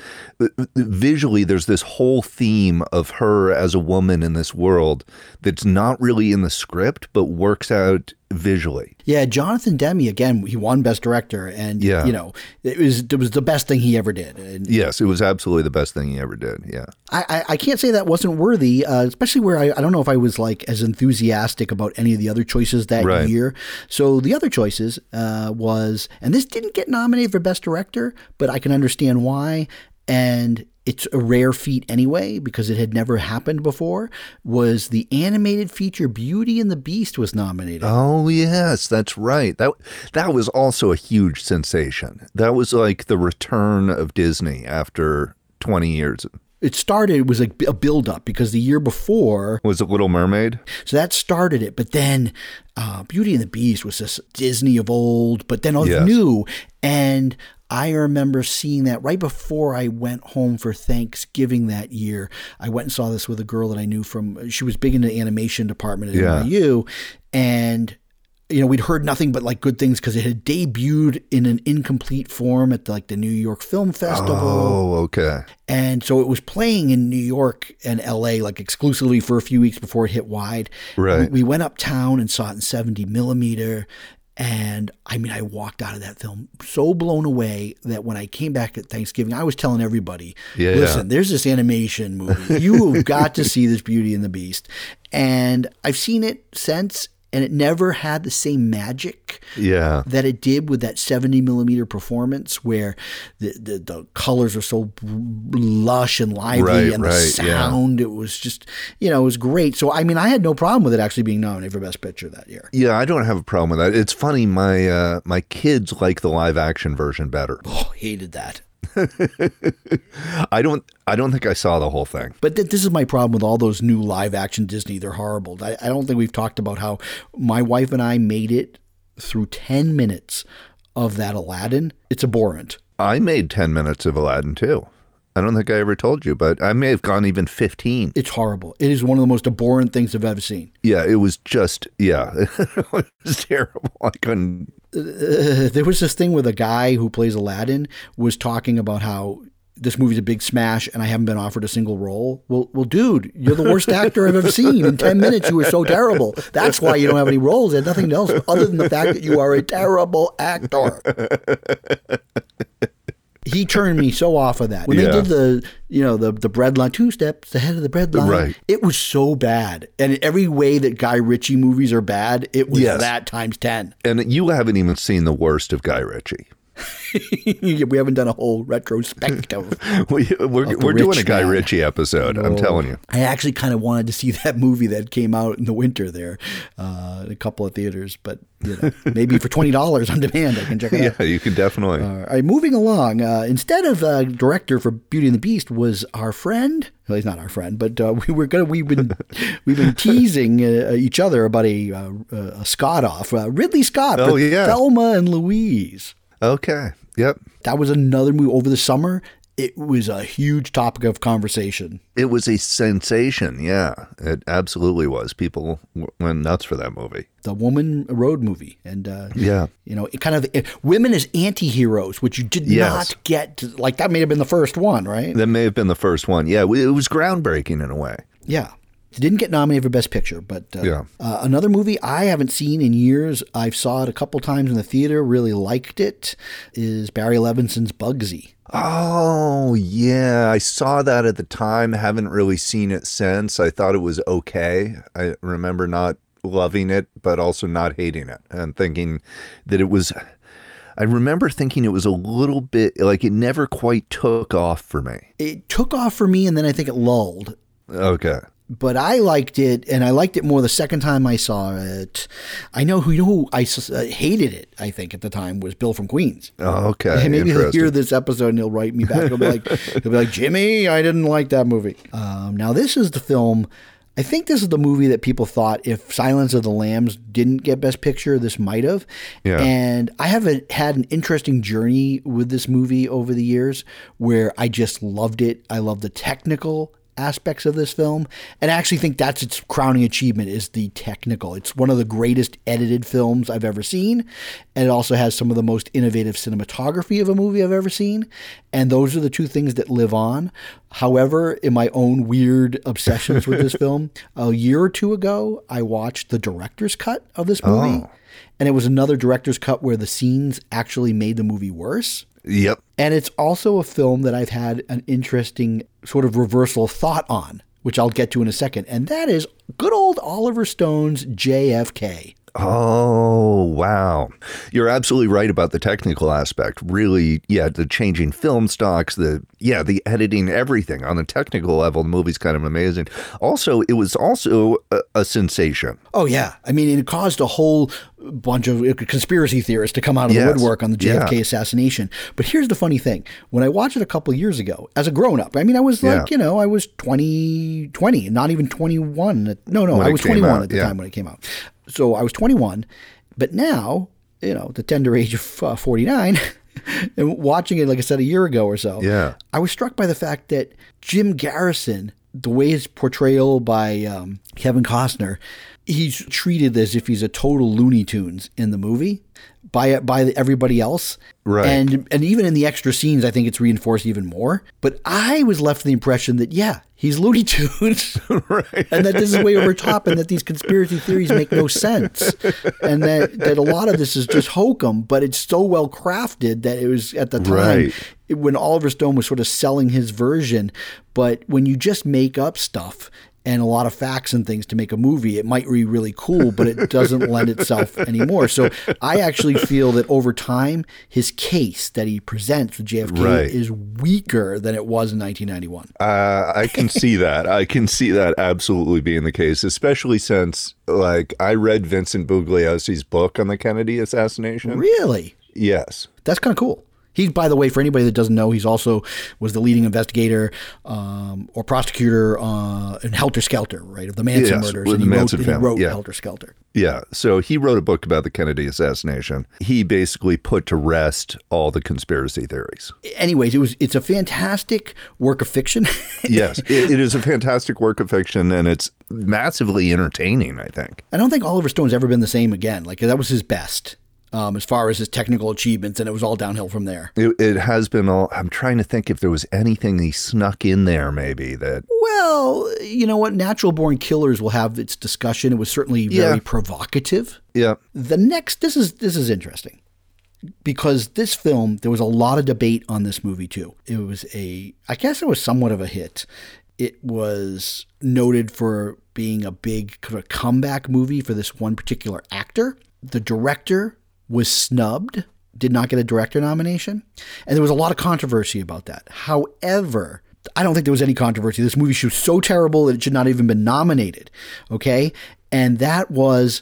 visually, there's this whole theme of her as a woman in this world that's not really in the script, but works out visually. Yeah, Jonathan Demme, again, he won Best Director, and yeah. you know, it was it was the best thing he ever did. And yes, it was absolutely the best thing he ever did. Yeah, I I, I can't say that wasn't worthy, uh, especially where I, I don't know if I was like as enthusiastic about any of the other choices that right. year. So the other choices uh, was, and this didn't get nominated for Best Director, but I can understand why. And it's a rare feat anyway because it had never happened before, was the animated feature Beauty and the Beast was nominated. Oh, yes, that's right. That that was also a huge sensation. That was like the return of Disney after twenty years. It started, it was like a build-up because the year before... Was it Little Mermaid? So that started it, but then uh, Beauty and the Beast was this Disney of old, but then of yes. new. And I remember seeing that right before I went home for Thanksgiving that year. I went and saw this with a girl that I knew from... She was big in the animation department at yeah. N Y U, and... You know, we'd heard nothing but like good things because it had debuted in an incomplete form at the, like the New York Film Festival. Oh, okay. And so it was playing in New York and L A like exclusively for a few weeks before it hit wide. Right. We, we went uptown and saw it in seventy millimeter. And I mean, I walked out of that film so blown away that when I came back at Thanksgiving, I was telling everybody, yeah, listen, yeah. there's this animation movie. You have got to see this Beauty and the Beast. And I've seen it since. And it never had the same magic yeah. that it did with that seventy millimeter performance where the, the, the colors are so lush and lively right, and right, the sound. Yeah. It was just, you know, it was great. So, I mean, I had no problem with it actually being nominated for Best Picture that year. Yeah, I don't have a problem with that. It's funny. My, uh, my kids like the live action version better. Oh, hated that. I don't I don't think I saw the whole thing. But th- this is my problem with all those new live action Disney. They're horrible. I, I don't think we've talked about how my wife and I made it through ten minutes of that Aladdin. It's abhorrent. I made ten minutes of Aladdin too. I don't think I ever told you, but I may have gone even fifteen. It's horrible. It is one of the most abhorrent things I've ever seen. Yeah, it was just, yeah, it was terrible. I couldn't. Uh, there was this thing where the guy who plays Aladdin was talking about how this movie's a big smash and I haven't been offered a single role. Well, well, dude, you're the worst actor I've ever seen. In ten minutes, you were so terrible. That's why you don't have any roles and nothing else other than the fact that you are a terrible actor. He turned me so off of that. When yeah. they did the, you know, the the breadline, two steps ahead of the breadline, right. It was so bad. And every way that Guy Ritchie movies are bad, it was yes. that times ten. And you haven't even seen the worst of Guy Ritchie. We haven't done a whole retrospective. we, we're we're doing a Guy man. Ritchie episode, oh, I'm telling you. I actually kind of wanted to see that movie that came out in the winter there, uh, a couple of theaters, but you know, maybe for twenty dollars on demand I can check it yeah, out. Yeah, you can definitely. Uh, all right, moving along. Uh, instead of uh, director for Beauty and the Beast was our friend. Well, he's not our friend, but uh, we were gonna. We've been we've been teasing uh, each other about a, uh, a Scott off. Uh, Ridley Scott. Oh yeah, Thelma and Louise. Okay. Yep. That was another movie over the summer. It was a huge topic of conversation. It was a sensation. Yeah, it absolutely was. People went nuts for that movie. The Woman Road movie. And, uh, yeah, you know, it kind of it, women as anti-heroes, which you did yes. not get. To, like that may have been the first one, right? That may have been the first one. Yeah, it was groundbreaking in a way. Yeah. It didn't get nominated for Best Picture, but uh, yeah. uh, another movie I haven't seen in years, I've saw it a couple times in the theater, really liked it, is Barry Levinson's Bugsy. Oh, yeah. I saw that at the time. Haven't really seen it since. I thought it was okay. I remember not loving it, but also not hating it and thinking that it was... I remember thinking it was a little bit... Like, it never quite took off for me. It took off for me, and then I think it lulled. Okay. But I liked it, and I liked it more the second time I saw it. I know who, you know who I hated it, I think, at the time was Bill from Queens. Oh, okay. And maybe he'll hear this episode and he'll write me back. He'll be like, he'll be like Jimmy, I didn't like that movie. Um, now, this is the film, I think this is the movie that people thought if Silence of the Lambs didn't get Best Picture, this might have. Yeah. And I have a, had an interesting journey with this movie over the years where I just loved it. I love the technical aspects of this film, and I actually think that's its crowning achievement is the technical. It's one of the greatest edited films I've ever seen, and it also has some of the most innovative cinematography of a movie I've ever seen, and those are the two things that live on. However, in my own weird obsessions with this film, a year or two ago, I watched the director's cut of this movie, oh. and it was another director's cut where the scenes actually made the movie worse. Yep. And it's also a film that I've had an interesting sort of reversal of thought on, which I'll get to in a second. And that is good old Oliver Stone's J F K. Oh, wow. You're absolutely right about the technical aspect. Really, yeah, the changing film stocks, the, yeah, the editing, everything. On the technical level, the movie's kind of amazing. Also, it was also a, a sensation. Oh, yeah. I mean, it caused a whole bunch of conspiracy theorists to come out of yes. the woodwork on the J F K yeah. assassination. But here's the funny thing. When I watched it a couple of years ago, as a grown-up, I mean, I was like, yeah. you know, I was twenty, twenty, not even twenty-one. No, no, when I was twenty-one out. at the yeah. time when it came out. So I was twenty-one, but now, you know, the tender age of uh, forty-nine, and watching it, like I said, a year ago or so, yeah. I was struck by the fact that Jim Garrison, the way his portrayal by um, Kevin Costner, he's treated as if he's a total Looney Tunes in the movie by by everybody else. Right. And, and even in the extra scenes, I think it's reinforced even more. But I was left with the impression that, yeah, he's Looney Tunes. Right. And that this is way over top and that these conspiracy theories make no sense. And that, that a lot of this is just hokum, but it's so well crafted that it was at the time right. it, when Oliver Stone was sort of selling his version. But when you just make up stuff and a lot of facts and things to make a movie, it might be really cool, but it doesn't lend itself anymore. So I actually feel that over time, his case that he presents with J F K right. is weaker than it was in nineteen ninety-one. Uh, I can see that. I can see that absolutely being the case, especially since, like, I read Vincent Bugliossi's book on the Kennedy assassination. Really? Yes. That's kind of cool. He, by the way, for anybody that doesn't know, he's also was the leading investigator um, or prosecutor uh, in Helter Skelter, right, of the Manson yes, murders. And he, Manson wrote, and he wrote yeah. Helter Skelter. Yeah. So he wrote a book about the Kennedy assassination. He basically put to rest all the conspiracy theories. Anyways, it was it's a fantastic work of fiction. Yes, it, it is a fantastic work of fiction, and it's massively entertaining, I think. I don't think Oliver Stone's ever been the same again. Like, that was his best. Um, as far as his technical achievements, and it was all downhill from there. It, it has been all, I'm trying to think if there was anything he snuck in there maybe that. Well, you know what? Natural Born Killers will have its discussion. It was certainly very yeah. provocative. Yeah. The next, this is this is interesting because this film, there was a lot of debate on this movie too. It was a, I guess it was somewhat of a hit. It was noted for being a big kind of comeback movie for this one particular actor. The director was snubbed, did not get a director nomination. And there was a lot of controversy about that. However, I don't think there was any controversy. This movie was so terrible that it should not have even been nominated. Okay. And that was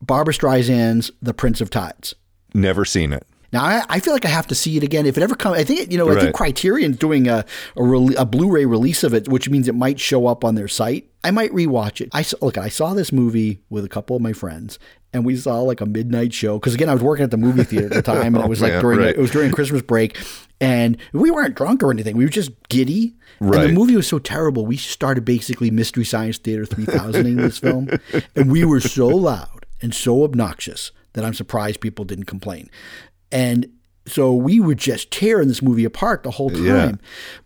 Barbra Streisand's The Prince of Tides. Never seen it. Now, I, I feel like I have to see it again. If it ever comes, I think, you know, right. I think Criterion's doing a, a, re- a Blu-ray release of it, which means it might show up on their site. I might rewatch it. I Look, I saw this movie with a couple of my friends, and we saw like a midnight show. Because again, I was working at the movie theater at the time, and oh, it was like man, during right. it was during Christmas break, and we weren't drunk or anything. We were just giddy. Right. And the movie was so terrible, we started basically Mystery Science Theater three thousand-ing this film, and we were so loud and so obnoxious that I'm surprised people didn't complain. And so we were just tearing this movie apart the whole time. Yeah.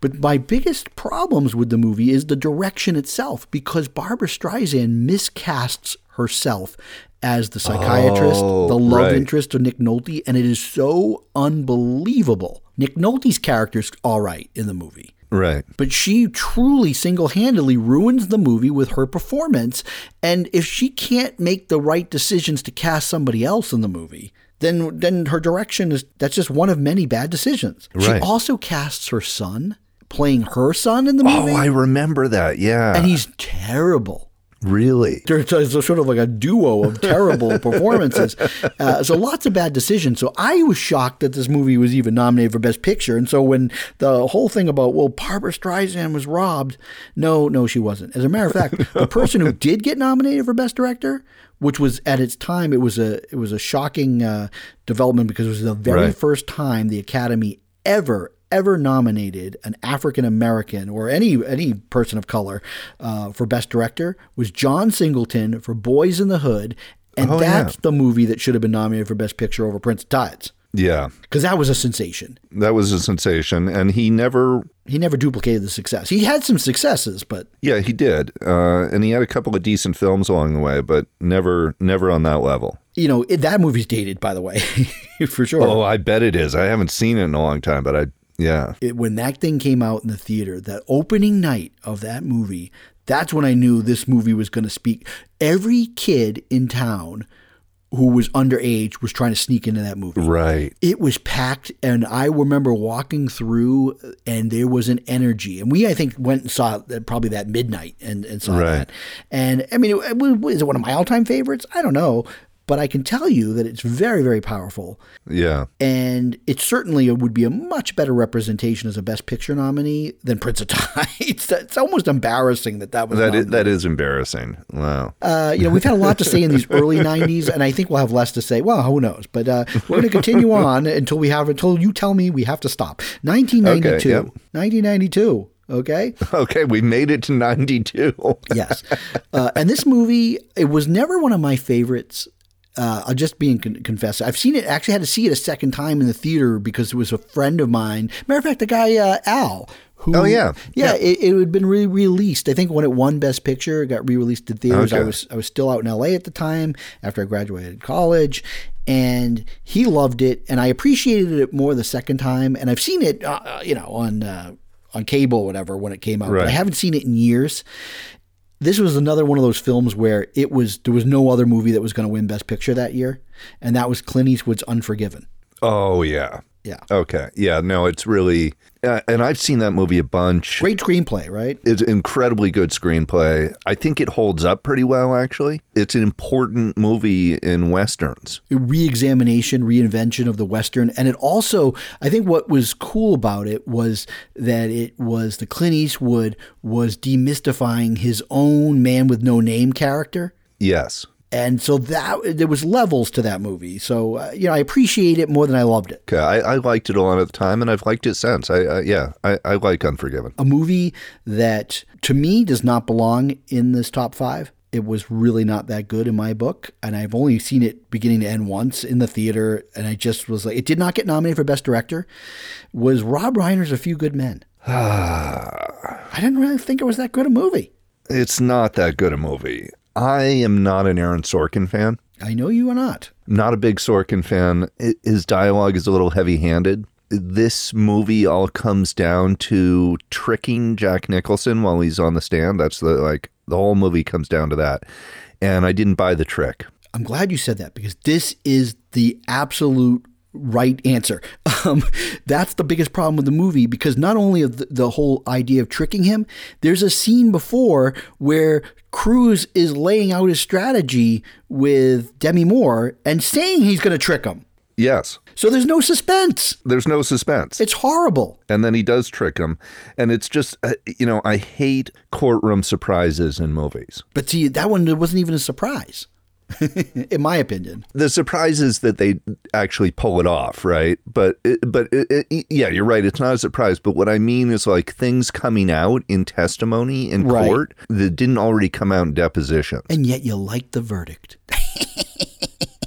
But my biggest problems with the movie is the direction itself, because Barbra Streisand miscasts herself as the psychiatrist, oh, the love right. interest of Nick Nolte, and it is so unbelievable. Nick Nolte's character's all right in the movie. Right. But she truly single-handedly ruins the movie with her performance, and if she can't make the right decisions to cast somebody else in the movie, then then her direction is, that's just one of many bad decisions. Right. She also casts her son, playing her son in the movie. Oh, I remember that, yeah. And he's terrible. Really? There's a, sort of like a duo of terrible performances. Uh, so lots of bad decisions. So I was shocked that this movie was even nominated for Best Picture. And so when the whole thing about, well, Barbra Streisand was robbed, no, no, she wasn't. As a matter of fact, the person who did get nominated for Best Director, which was at its time, it was a it was a shocking uh, development because it was the very right. first time the Academy ever, ever nominated an African American or any any person of color uh, for Best Director, was John Singleton for Boys in the Hood. And oh, that's yeah. the movie that should have been nominated for Best Picture over Prince of Tides. Yeah. Because that was a sensation. That was a sensation. And he never... He never duplicated the success. He had some successes, but... Yeah, he did. Uh, and he had a couple of decent films along the way, but never never on that level. You know, it, that movie's dated, by the way, for sure. Oh, I bet it is. I haven't seen it in a long time, but I... Yeah. It, when that thing came out in the theater, that opening night of that movie, that's when I knew this movie was going to speak. Every kid in town who was underage was trying to sneak into that movie. Right. It was packed, and I remember walking through, and there was an energy. And we, I think, went and saw probably that midnight and, and saw right. that. And, I mean, it, it, is it one of my all-time favorites? I don't know. But I can tell you that it's very, very powerful. Yeah. And it certainly would be a much better representation as a Best Picture nominee than Prince of Tides. It's almost embarrassing that that was that is, that is embarrassing. Wow. Uh, you know, we've had a lot to say in these early nineties, and I think we'll have less to say. Well, who knows? But uh, we're going to continue on until we have until you tell me we have to stop. nineteen ninety-two. Okay, yep. nineteen ninety-two. Okay. Okay. We made it to ninety-two. Yes. Uh, and this movie, it was never one of my favorites. Uh, I'll just be in con- confess. I've seen it. Actually, had to see it a second time in the theater because it was a friend of mine. Matter of fact, the guy uh, Al. Who, oh yeah, yeah. yeah. It, it had been re-released. I think when it won Best Picture, it got re-released in theaters. Okay. I was I was still out in L A at the time after I graduated college, and he loved it, and I appreciated it more the second time. And I've seen it, uh, you know, on uh, on cable, or whatever, when it came out. Right. But I haven't seen it in years. This was another one of those films where it was there was no other movie that was going to win Best Picture that year, and that was Clint Eastwood's Unforgiven. Oh, yeah. Yeah. Okay. Yeah, no, it's really uh, – and I've seen that movie a bunch. Great screenplay, right? It's incredibly good screenplay. I think it holds up pretty well, actually. It's an important movie in Westerns. A re-examination, reinvention of the Western. And it also – I think what was cool about it was that it was the Clint Eastwood was demystifying his own Man with No Name character. Yes. And so that there was levels to that movie. So, uh, you know, I appreciate it more than I loved it. Okay. I, I liked it a lot at the time, and I've liked it since. I, I Yeah, I, I like Unforgiven. A movie that, to me, does not belong in this top five. It was really not that good in my book, and I've only seen it beginning to end once in the theater, and I just was like, it did not get nominated for Best Director, was Rob Reiner's A Few Good Men. I didn't really think it was that good a movie. It's not that good a movie. I am not an Aaron Sorkin fan. I know you are not. Not a big Sorkin fan. His dialogue is a little heavy-handed. This movie all comes down to tricking Jack Nicholson while he's on the stand. That's the like the whole movie comes down to that. And I didn't buy the trick. I'm glad you said that because this is the absolute right answer. Um, that's the biggest problem with the movie because not only of the, the whole idea of tricking him, there's a scene before where Cruise is laying out his strategy with Demi Moore and saying he's going to trick him. Yes. So there's no suspense. There's no suspense. It's horrible. And then he does trick him. And it's just, uh, you know, I hate courtroom surprises in movies. But see, that one wasn't even a surprise. In my opinion, the surprise is that they actually pull it off, right? But it, but it, it, yeah, you're right. It's not a surprise. But what I mean is like things coming out in testimony in right. court that didn't already come out in depositions. And yet you like the verdict.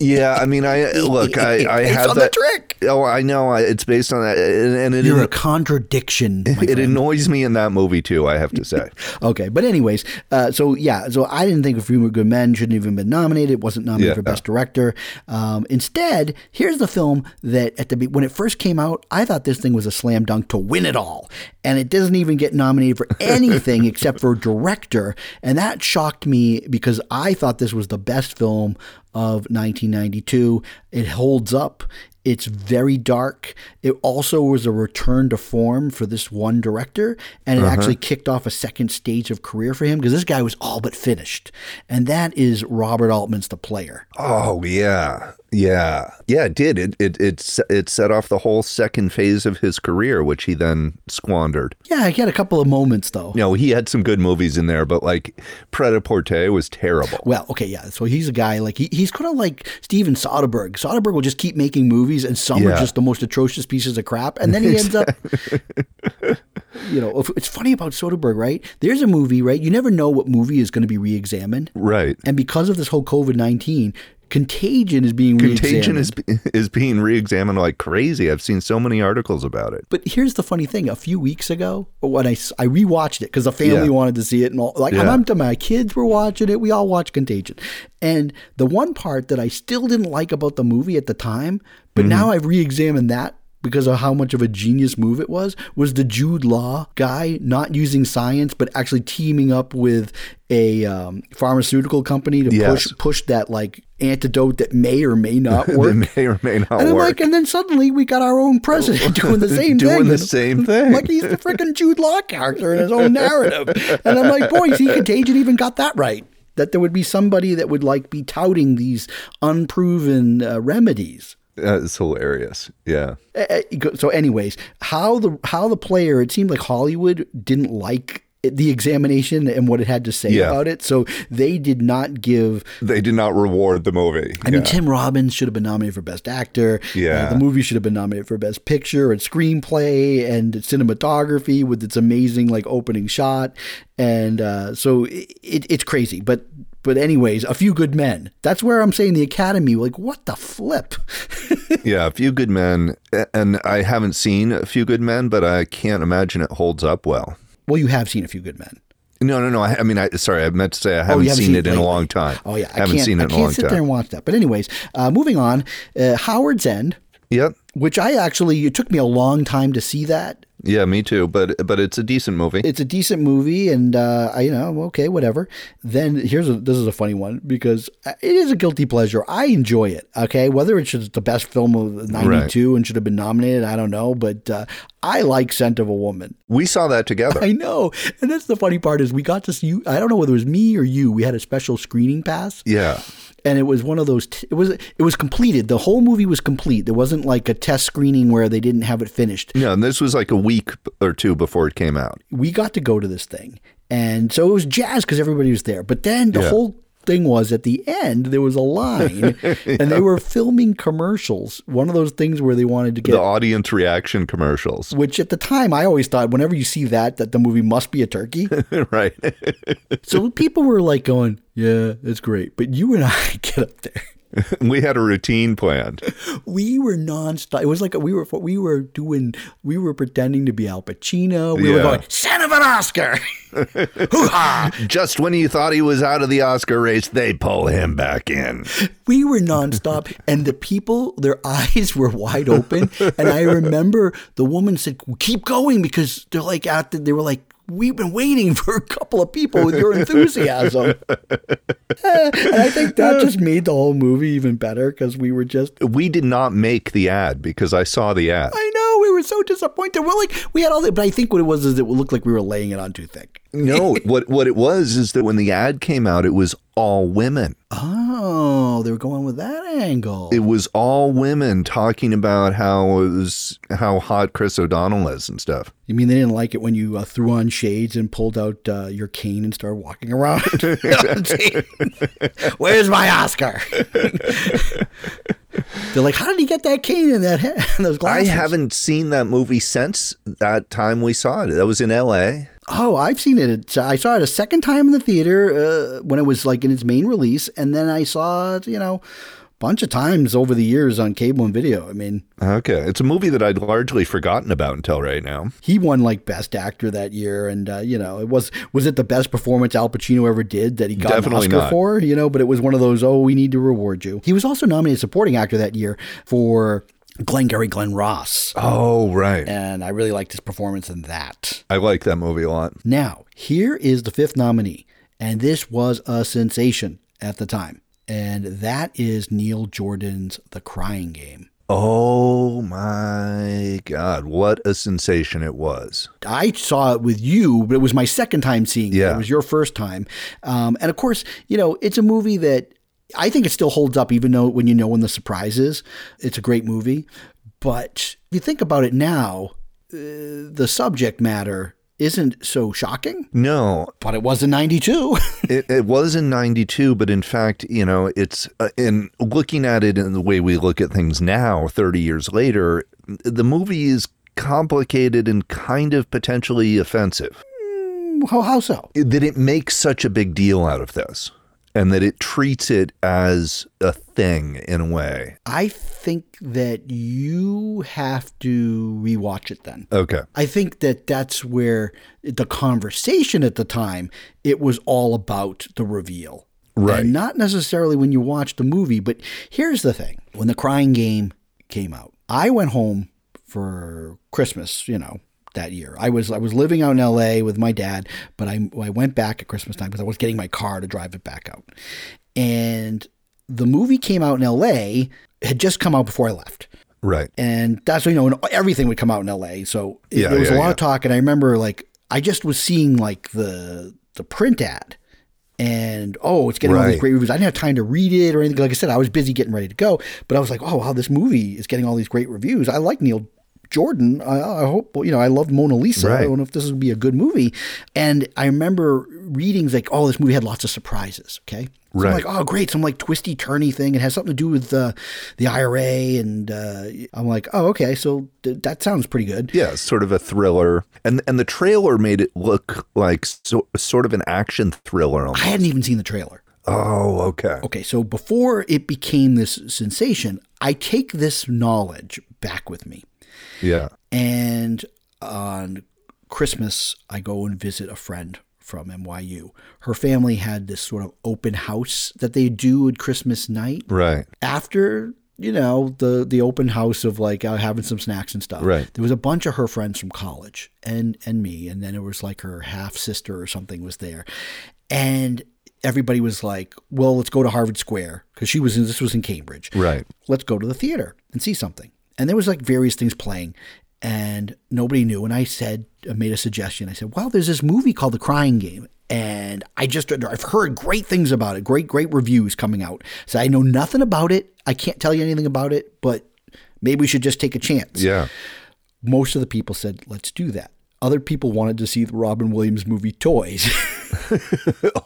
Yeah, I mean, I look, I, I have on that the trick. Oh, I know. I, it's based on that. And, and it, You're it, a contradiction. It, it annoys me in that movie, too, I have to say. Okay. But anyways, uh, so, yeah. So I didn't think A Few Good Men shouldn't have even been nominated. It wasn't nominated yeah, for Best no. Director. Um, instead, here's the film that at the when it first came out, I thought this thing was a slam dunk to win it all. And it doesn't even get nominated for anything except for Director. And that shocked me because I thought this was the best film of nineteen ninety-two. It holds up. It's very dark. It also was a return to form for this one director, and it uh-huh. actually kicked off a second stage of career for him because this guy was all but finished, and that is Robert Altman's The Player. Oh yeah, yeah, yeah. It did it? It it it set off the whole second phase of his career, which he then squandered. Yeah, he had a couple of moments though. No, he had some good movies in there, but like Pret-a-Porter was terrible. Well, okay, yeah. So he's a guy like he, he's kind of like Steven Soderbergh. Soderbergh will just keep making movies. And some yeah. are just the most atrocious pieces of crap. And then he ends up, you know, it's funny about Soderbergh, right? There's a movie, right? You never know what movie is going to be re-examined. Right. And because of this whole COVID nineteen, Contagion is being Contagion re-examined. Contagion is, is being re-examined like crazy. I've seen so many articles about it. But here's the funny thing. A few weeks ago, when I, I rewatched it because the family yeah. wanted to see it. And all, like, yeah. I'm to my kids were watching it. We all watched Contagion. And the one part that I still didn't like about the movie at the time, but mm-hmm. now I've re-examined that because of how much of a genius move it was, was the Jude Law guy not using science, but actually teaming up with a um, pharmaceutical company to yes. push push that like antidote that may or may not work. It may or may not and I'm work. Like, and then suddenly we got our own president doing the same doing thing. Doing the same thing. Like he's the freaking Jude Law character in his own narrative. And I'm like, boy, see, Contagion even got that right. That there would be somebody that would like be touting these unproven uh, remedies. That's hilarious. Yeah. So anyways, how the how the player, it seemed like Hollywood didn't like the examination and what it had to say yeah. about it. So they did not give... They did not reward the movie. I yeah. mean, Tim Robbins should have been nominated for Best Actor. Yeah. Uh, the movie should have been nominated for Best Picture and Screenplay and Cinematography with its amazing, like, opening shot. And uh, so it, it, it's crazy. But... But anyways, A Few Good Men. That's where I'm saying the Academy, like, what the flip? Yeah, A Few Good Men. And I haven't seen A Few Good Men, but I can't imagine it holds up well. Well, you have seen A Few Good Men. No, no, no. I, I mean, I, sorry, I meant to say I haven't, oh, haven't seen, seen it in lately. a long time. Oh, yeah. I haven't seen it in a long time. I can't sit there and watch that. But anyways, uh, moving on, uh, Howard's End. Yep. Which I actually, it took me a long time to see that. Yeah, me too. But but it's a decent movie. It's a decent movie, and uh, I, you know, okay, whatever. Then here's a, this is a funny one because it is a guilty pleasure. I enjoy it. Okay, whether it's just the best film of ninety-two right. and should have been nominated, I don't know. But uh, I like Scent of a Woman. We saw that together. I know, and that's the funny part is we got to see. You, I don't know whether it was me or you. We had a special screening pass. Yeah. And it was one of those, t- it was it was completed. The whole movie was complete. There wasn't like a test screening where they didn't have it finished. No, and this was like a week or two before it came out. We got to go to this thing. And so it was jazz because everybody was there. But then the yeah. whole thing was at the end, there was a line yeah. and they were filming commercials. One of those things where they wanted to get. The audience reaction commercials. Which at the time, I always thought whenever you see that, that the movie must be a turkey. Right. So people were like going, yeah, that's great. But you and I get up there. We had a routine planned. We were nonstop. It was like we were we were doing we were pretending to be Al Pacino. We yeah. were going son of an Oscar. Hoo-ha! Just when you thought he was out of the Oscar race, they pull him back in. We were nonstop, and the people, their eyes were wide open. And I remember the woman said, "Keep going," because they're like out there, they were like. We've been waiting for a couple of people with your enthusiasm. And I think that just made the whole movie even better because we were just... We did not make the ad because I saw the ad. I know. We were so disappointed. We're like, we had all that. But I think what it was is it looked like we were laying it on too thick. No, what what it was is that when the ad came out, it was all women. Oh, they were going with that angle. It was all women talking about how it was, how hot Chris O'Donnell is and stuff. You mean they didn't like it when you uh, threw on shades and pulled out uh, your cane and started walking around? Where's my Oscar? They're like, how did he get that cane in that head? And those glasses? I haven't seen that movie since that time we saw it. That was in L A. Oh, I've seen it. I saw it a second time in the theater uh, when it was like in its main release. And then I saw it, you know, a bunch of times over the years on cable and video. I mean. Okay. It's a movie that I'd largely forgotten about until right now. He won like Best Actor that year. And, uh, you know, it was, was it the best performance Al Pacino ever did that he got Definitely an Oscar not. for? You know, but it was one of those, oh, we need to reward you. He was also nominated supporting actor that year for... Glengarry Glen Ross. Oh, right. And I really liked his performance in that. I like that movie a lot. Now, here is the fifth nominee, and this was a sensation at the time, and that is Neil Jordan's The Crying Game. Oh, my God. What a sensation it was. I saw it with you, but it was my second time seeing yeah. it. It was your first time. Um, and, of course, you know, it's a movie that... I think it still holds up, even though when you know when the surprise is, it's a great movie. But if you think about it now, uh, the subject matter isn't so shocking. No. But it was in ninety-two. it, it was in ninety-two. But in fact, you know, it's uh, in looking at it in the way we look at things now, thirty years later, the movie is complicated and kind of potentially offensive. Mm, how, how so? That it makes such a big deal out of this. And that it treats it as a thing in a way. I think that you have to rewatch it then. Okay. I think that that's where the conversation at the time, it was all about the reveal. Right. And not necessarily when you watch the movie, but here's the thing. When The Crying Game came out, I went home for Christmas, you know, that year. I was I was living out in L A with my dad, but I I went back at Christmas time because I was getting my car to drive it back out. And the movie came out in L A, had just come out before I left. Right. And that's, you know, and everything would come out in L A. So yeah, there was yeah, a lot yeah. of talk. And I remember, like, I just was seeing, like, the the print ad. And, oh, it's getting right. all these great reviews. I didn't have time to read it or anything. Like I said, I was busy getting ready to go. But I was like, oh, wow, this movie is getting all these great reviews. I like Neil Jordan. I, I hope, you know, I love Mona Lisa. Right. I don't know if this would be a good movie. And I remember reading, like, oh, this movie had lots of surprises, okay? So right. I'm like, oh, great. Some, like, twisty-turny thing. It has something to do with uh, the I R A. And uh, I'm like, oh, okay. So th- that sounds pretty good. Yeah, sort of a thriller. And and the trailer made it look like so, sort of an action thriller almost. I hadn't even seen the trailer. Oh, okay. Okay, so before it became this sensation, I take this knowledge back with me. Yeah. And on Christmas, I go and visit a friend from N Y U. Her family had this sort of open house that they do at Christmas night. Right. After, you know, the, the open house of like uh, having some snacks and stuff. Right. There was a bunch of her friends from college and, and me. And then it was like her half sister or something was there. And everybody was like, well, let's go to Harvard Square because she was in, this was in Cambridge. Right. Let's go to the theater and see something. And there was like various things playing and nobody knew. And I said, I made a suggestion. I said, well, there's this movie called The Crying Game. And I just, I've heard great things about it. Great, great reviews coming out. So I know nothing about it. I can't tell you anything about it, but maybe we should just take a chance. Yeah. Most of the people said, let's do that. Other people wanted to see the Robin Williams movie Toys.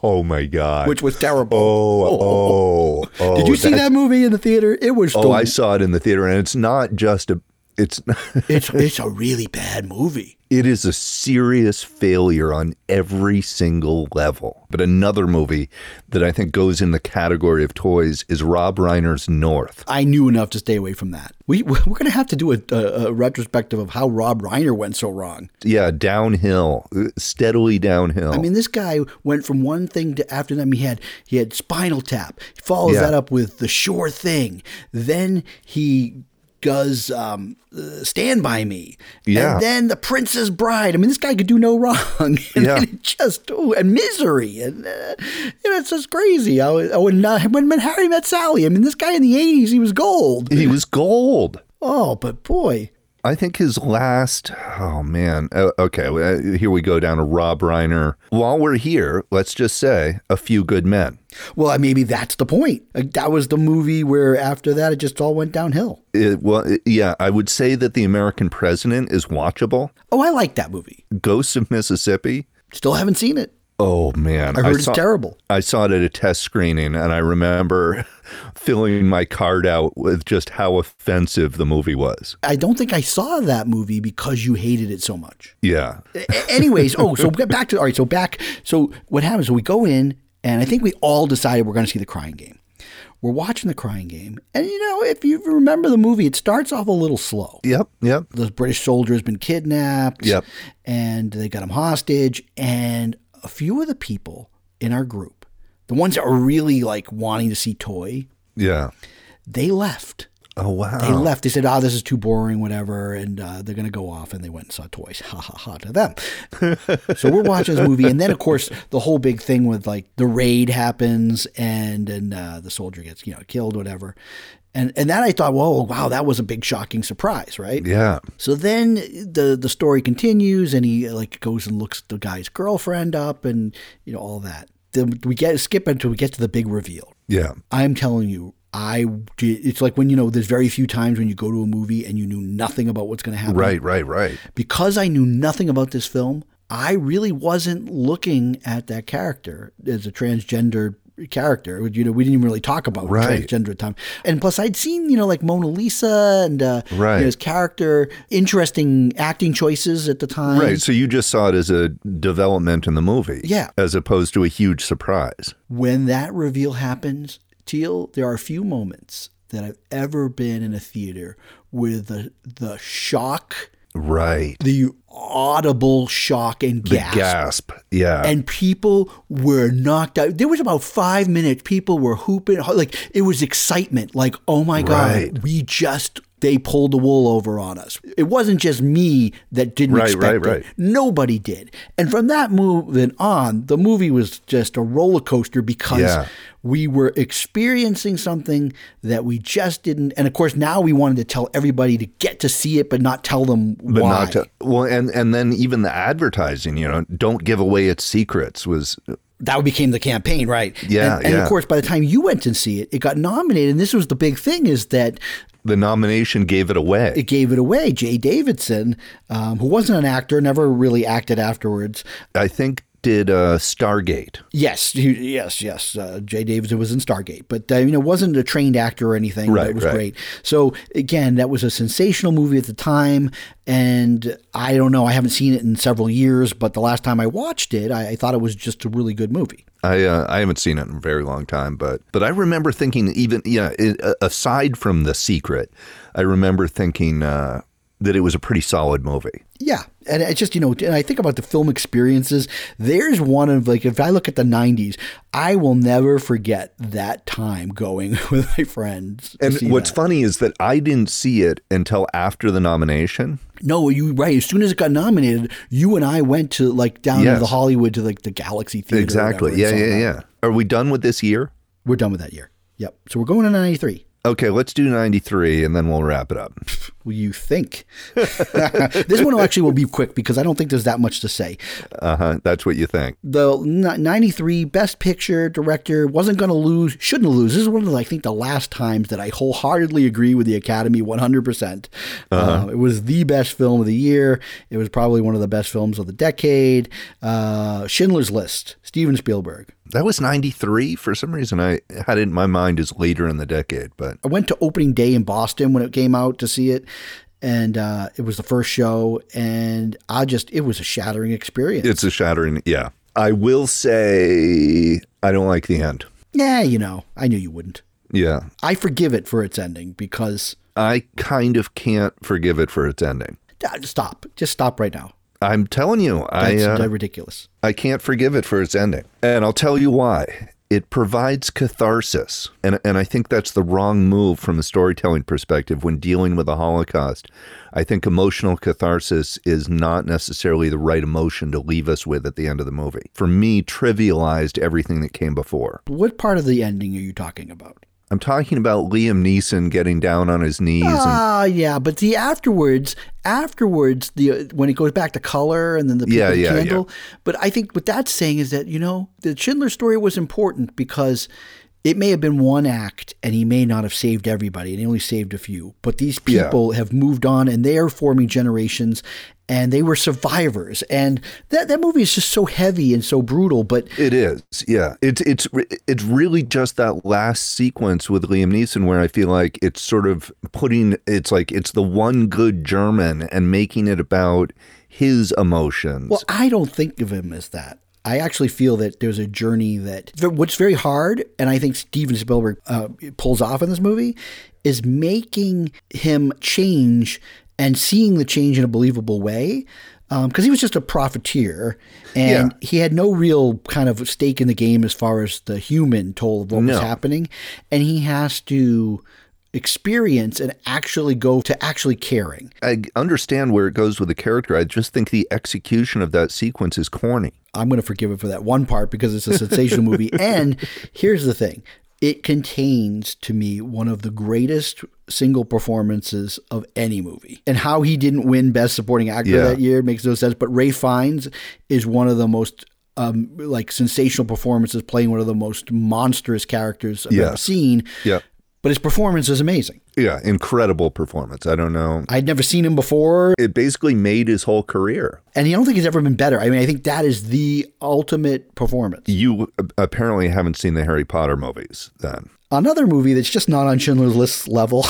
Oh, my God. Which was terrible. Oh, oh, oh. oh Did you see that movie in the theater? It was. Oh, the, I saw it in the theater. And it's not just a. It's it's it's a really bad movie. It is a serious failure on every single level. But another movie that I think goes in the category of Toys is Rob Reiner's North. I knew enough to stay away from that. We, we're going to have to do a, a, a retrospective of how Rob Reiner went so wrong. Yeah, downhill, steadily downhill. I mean, this guy went from one thing to after that. I mean, he had, he had Spinal Tap. He follows yeah. that up with The Sure Thing. Then he... does um, uh, Stand By Me. Yeah. And then The Princess Bride. I mean, this guy could do no wrong. and yeah. It just, ooh, and Misery. And, uh, you know, it's just crazy. I, I would not, when Harry Met Sally, I mean, this guy in the eighties, he was gold. He was gold. Oh, but boy. I think his last, oh, man. Uh, okay, uh, here we go down to Rob Reiner. While we're here, let's just say A Few Good Men. Well, maybe that's the point. Like, that was the movie where after that, it just all went downhill. It, well, it, yeah, I would say that The American President is watchable. Oh, I like that movie. Ghosts of Mississippi. Still haven't seen it. Oh, man. I heard I saw, it's terrible. I saw it at a test screening, and I remember filling my card out with just how offensive the movie was. I don't think I saw that movie because you hated it so much. Yeah. Anyways, oh, so get back to, all right, so back, so what happens, so we go in, and I think we all decided we're going to see The Crying Game. We're watching The Crying Game. And, you know, if you remember the movie, it starts off a little slow. Yep, yep. The British soldier has been kidnapped. Yep. And they got him hostage, and... a few of the people in our group, the ones that were really like wanting to see Toy, yeah, they left. Oh, wow. They left. They said, oh, this is too boring, whatever, and uh, they're going to go off, and they went and saw Toys. Ha, ha, ha to them. So we're watching this movie, and then, of course, the whole big thing with, like, the raid happens, and and uh, the soldier gets, you know, killed, whatever. And and that I thought, whoa, wow, that was a big shocking surprise, right? Yeah. So then the the story continues, and he like goes and looks the guy's girlfriend up, and you know all that. Then we get skip until we get to the big reveal. Yeah. I'm telling you, I it's like when you know there's very few times when you go to a movie and you knew nothing about what's going to happen. Right, right, right. Because I knew nothing about this film, I really wasn't looking at that character as a transgender character. You know, we didn't even really talk about right. transgender at the time. And plus I'd seen, you know, like Mona Lisa and uh, right. you know, his character, interesting acting choices at the time. Right. So you just saw it as a development in the movie. Yeah. As opposed to a huge surprise. When that reveal happens, Teal, there are few moments that I've ever been in a theater where the the shock, right, the audible shock and gasp. The gasp, yeah. And people were knocked out. There was about five minutes. People were hooping. Like, it was excitement. Like, oh, my God, right. we just... They pulled the wool over on us. It wasn't just me that didn't right, expect right, right. it. Nobody did. And from that moment on, the movie was just a roller coaster because yeah. we were experiencing something that we just didn't. And of course, now we wanted to tell everybody to get to see it, but not tell them but why. Not to, well, and, and then even the advertising, you know, don't give away its secrets was... That became the campaign, right? Yeah, and, and yeah. of course, by the time you went and see it, it got nominated. And this was the big thing is that... The nomination gave it away. It gave it away. Jay Davidson, um, who wasn't an actor, never really acted afterwards. I think did uh, Stargate. Yes, he, yes, yes. Uh, Jay Davidson was in Stargate, but uh, you know, wasn't a trained actor or anything. Right, but it was right. great. So again, that was a sensational movie at the time. And I don't know, I haven't seen it in several years, but the last time I watched it, I, I thought it was just a really good movie. I uh, I haven't seen it in a very long time, but but I remember thinking even, yeah, it, aside from The Secret, I remember thinking uh, that it was a pretty solid movie. Yeah. And I just, you know, and I think about the film experiences. There's one of like, if I look at the nineties, I will never forget that time going with my friends. And what's that. funny is that I didn't see it until after the nomination. No, you right. As soon as it got nominated, you and I went to like down yes. to the Hollywood to like the Galaxy Theater. Exactly. Whatever, yeah, yeah, yeah. Are we done with this year? We're done with that year. Yep. So we're going to ninety-three. Okay, let's do ninety-three and then we'll wrap it up. Well, you think. This one will actually will be quick because I don't think there's that much to say. Uh-huh, that's what you think. The ninety-three Best Picture director wasn't going to lose, shouldn't lose. This is one of, the, I think, the last times that I wholeheartedly agree with the Academy one hundred percent. Uh-huh. Uh, it was the best film of the year. It was probably one of the best films of the decade. Uh, Schindler's List, Steven Spielberg. That was ninety-three. For some reason, I had it in my mind as later in the decade. But I went to opening day in Boston when it came out to see it. And uh, it was the first show. And I just, it was a shattering experience. It's a shattering, yeah. I will say I don't like the end. Nah, you know, I knew you wouldn't. Yeah. I forgive it for its ending because. I kind of can't forgive it for its ending. Stop. Just stop right now. I'm telling you, I, uh, ridiculous. I can't forgive it for its ending. And I'll tell you why. It provides catharsis. And, and I think that's the wrong move from a storytelling perspective when dealing with the Holocaust. I think emotional catharsis is not necessarily the right emotion to leave us with at the end of the movie. For me, trivialized everything that came before. What part of the ending are you talking about? I'm talking about Liam Neeson getting down on his knees. Ah, uh, yeah, but the afterwards, afterwards, the when it goes back to color and then the, yeah, the yeah, candle. Yeah. But I think what that's saying is that, you know, the Schindler story was important because it may have been one act and he may not have saved everybody and he only saved a few. But these people yeah. have moved on and they are forming generations and they were survivors. And that, that movie is just so heavy and so brutal, but it is. Yeah. It's, it's, it's really just that last sequence with Liam Neeson where I feel like it's sort of putting, it's like, it's the one good German and making it about his emotions. Well, I don't think of him as that. I actually feel that there's a journey that what's very hard, and I think Steven Spielberg uh, pulls off in this movie, is making him change and seeing the change in a believable way, um, because he was just a profiteer, and yeah. he had no real kind of stake in the game as far as the human toll of what no. was happening, and he has to experience and actually go to actually caring. I understand where it goes with the character. I just think the execution of that sequence is corny. I'm going to forgive it for that one part because it's a sensational movie. And here's the thing. It contains, to me, one of the greatest single performances of any movie. And how he didn't win Best Supporting Actor yeah. that year makes no sense. But Ray Fiennes is one of the most um, like sensational performances, playing one of the most monstrous characters I've yeah. ever seen. Yeah. But his performance is amazing. Yeah, incredible performance. I don't know. I'd never seen him before. It basically made his whole career. And I don't think he's ever been better. I mean, I think that is the ultimate performance. You apparently haven't seen the Harry Potter movies then. Another movie that's just not on Schindler's List level.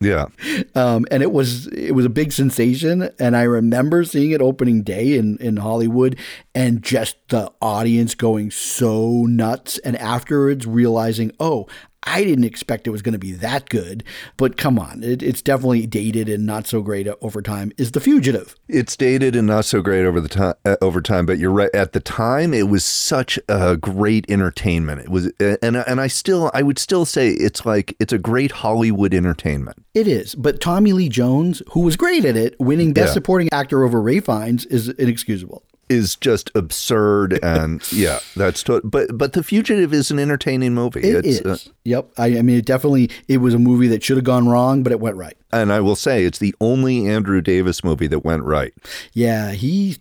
Yeah. Um, and it was it was a big sensation. And I remember seeing it opening day in, in Hollywood and just the audience going so nuts. And afterwards realizing, oh, I didn't expect it was going to be that good, but come on, it, it's definitely dated and not so great over time. Is The Fugitive? It's dated and not so great over the time. Uh, over time, but you're right. At the time, it was such a great entertainment. It was, and and I still, I would still say it's like it's a great Hollywood entertainment. It is, but Tommy Lee Jones, who was great at it, winning Best yeah. Supporting Actor over Ray Fiennes is inexcusable. Is just absurd, and yeah, that's to- but but The Fugitive is an entertaining movie. It it's, is. Uh, yep, I, I mean, it definitely it was a movie that should have gone wrong, but it went right. And I will say, it's the only Andrew Davis movie that went right. Yeah, he,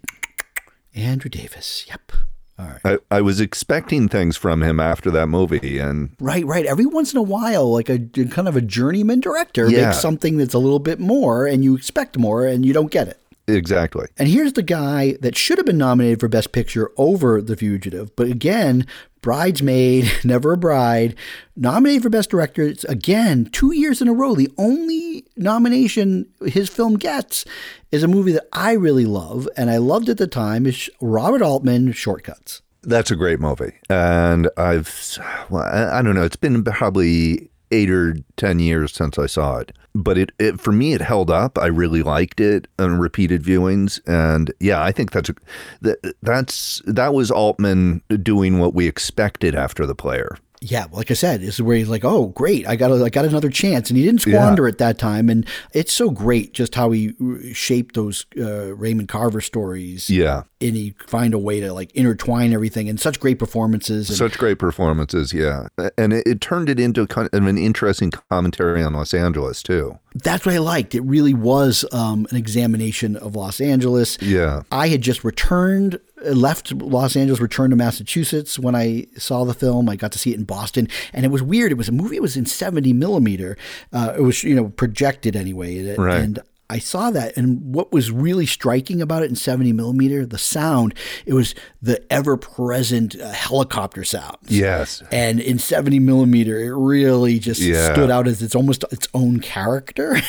Andrew Davis. Yep. All right. I, I was expecting things from him after that movie, and right, right. Every once in a while, like a kind of a journeyman director yeah. makes something that's a little bit more, and you expect more, and you don't get it. Exactly. And here's the guy that should have been nominated for Best Picture over The Fugitive. But again, Bridesmaid, Never a Bride, nominated for Best Director. It's again, two years in a row. The only nomination his film gets is a movie that I really love, and I loved at the time, is Robert Altman, Shortcuts. That's a great movie. And I've, well, I, I don't know, it's been probably eight or ten years since I saw it. But it, it for me, it held up. I really liked it on repeated viewings. And yeah, I think that's a, that, that's that was Altman doing what we expected after The Player. Yeah, like I said, this is where he's like, oh, great, I got a, I got another chance. And he didn't squander yeah. it that time. And it's so great just how he shaped those uh, Raymond Carver stories. Yeah. And he find a way to like intertwine everything, and such great performances. And such great performances, yeah. And it, it turned it into kind of an interesting commentary on Los Angeles, too. That's what I liked. It really was um, an examination of Los Angeles. Yeah. I had just returned... left Los Angeles, returned to Massachusetts when I saw the film. I got to see it in Boston, and it was weird. It was a movie. It was in seventy millimeter. Uh, it was, you know, projected anyway. Right. And I saw that, and what was really striking about it in seventy millimeter, the sound, it was the ever-present uh, helicopter sounds. Yes. And in seventy millimeter, it really just yeah. stood out as its almost its own character.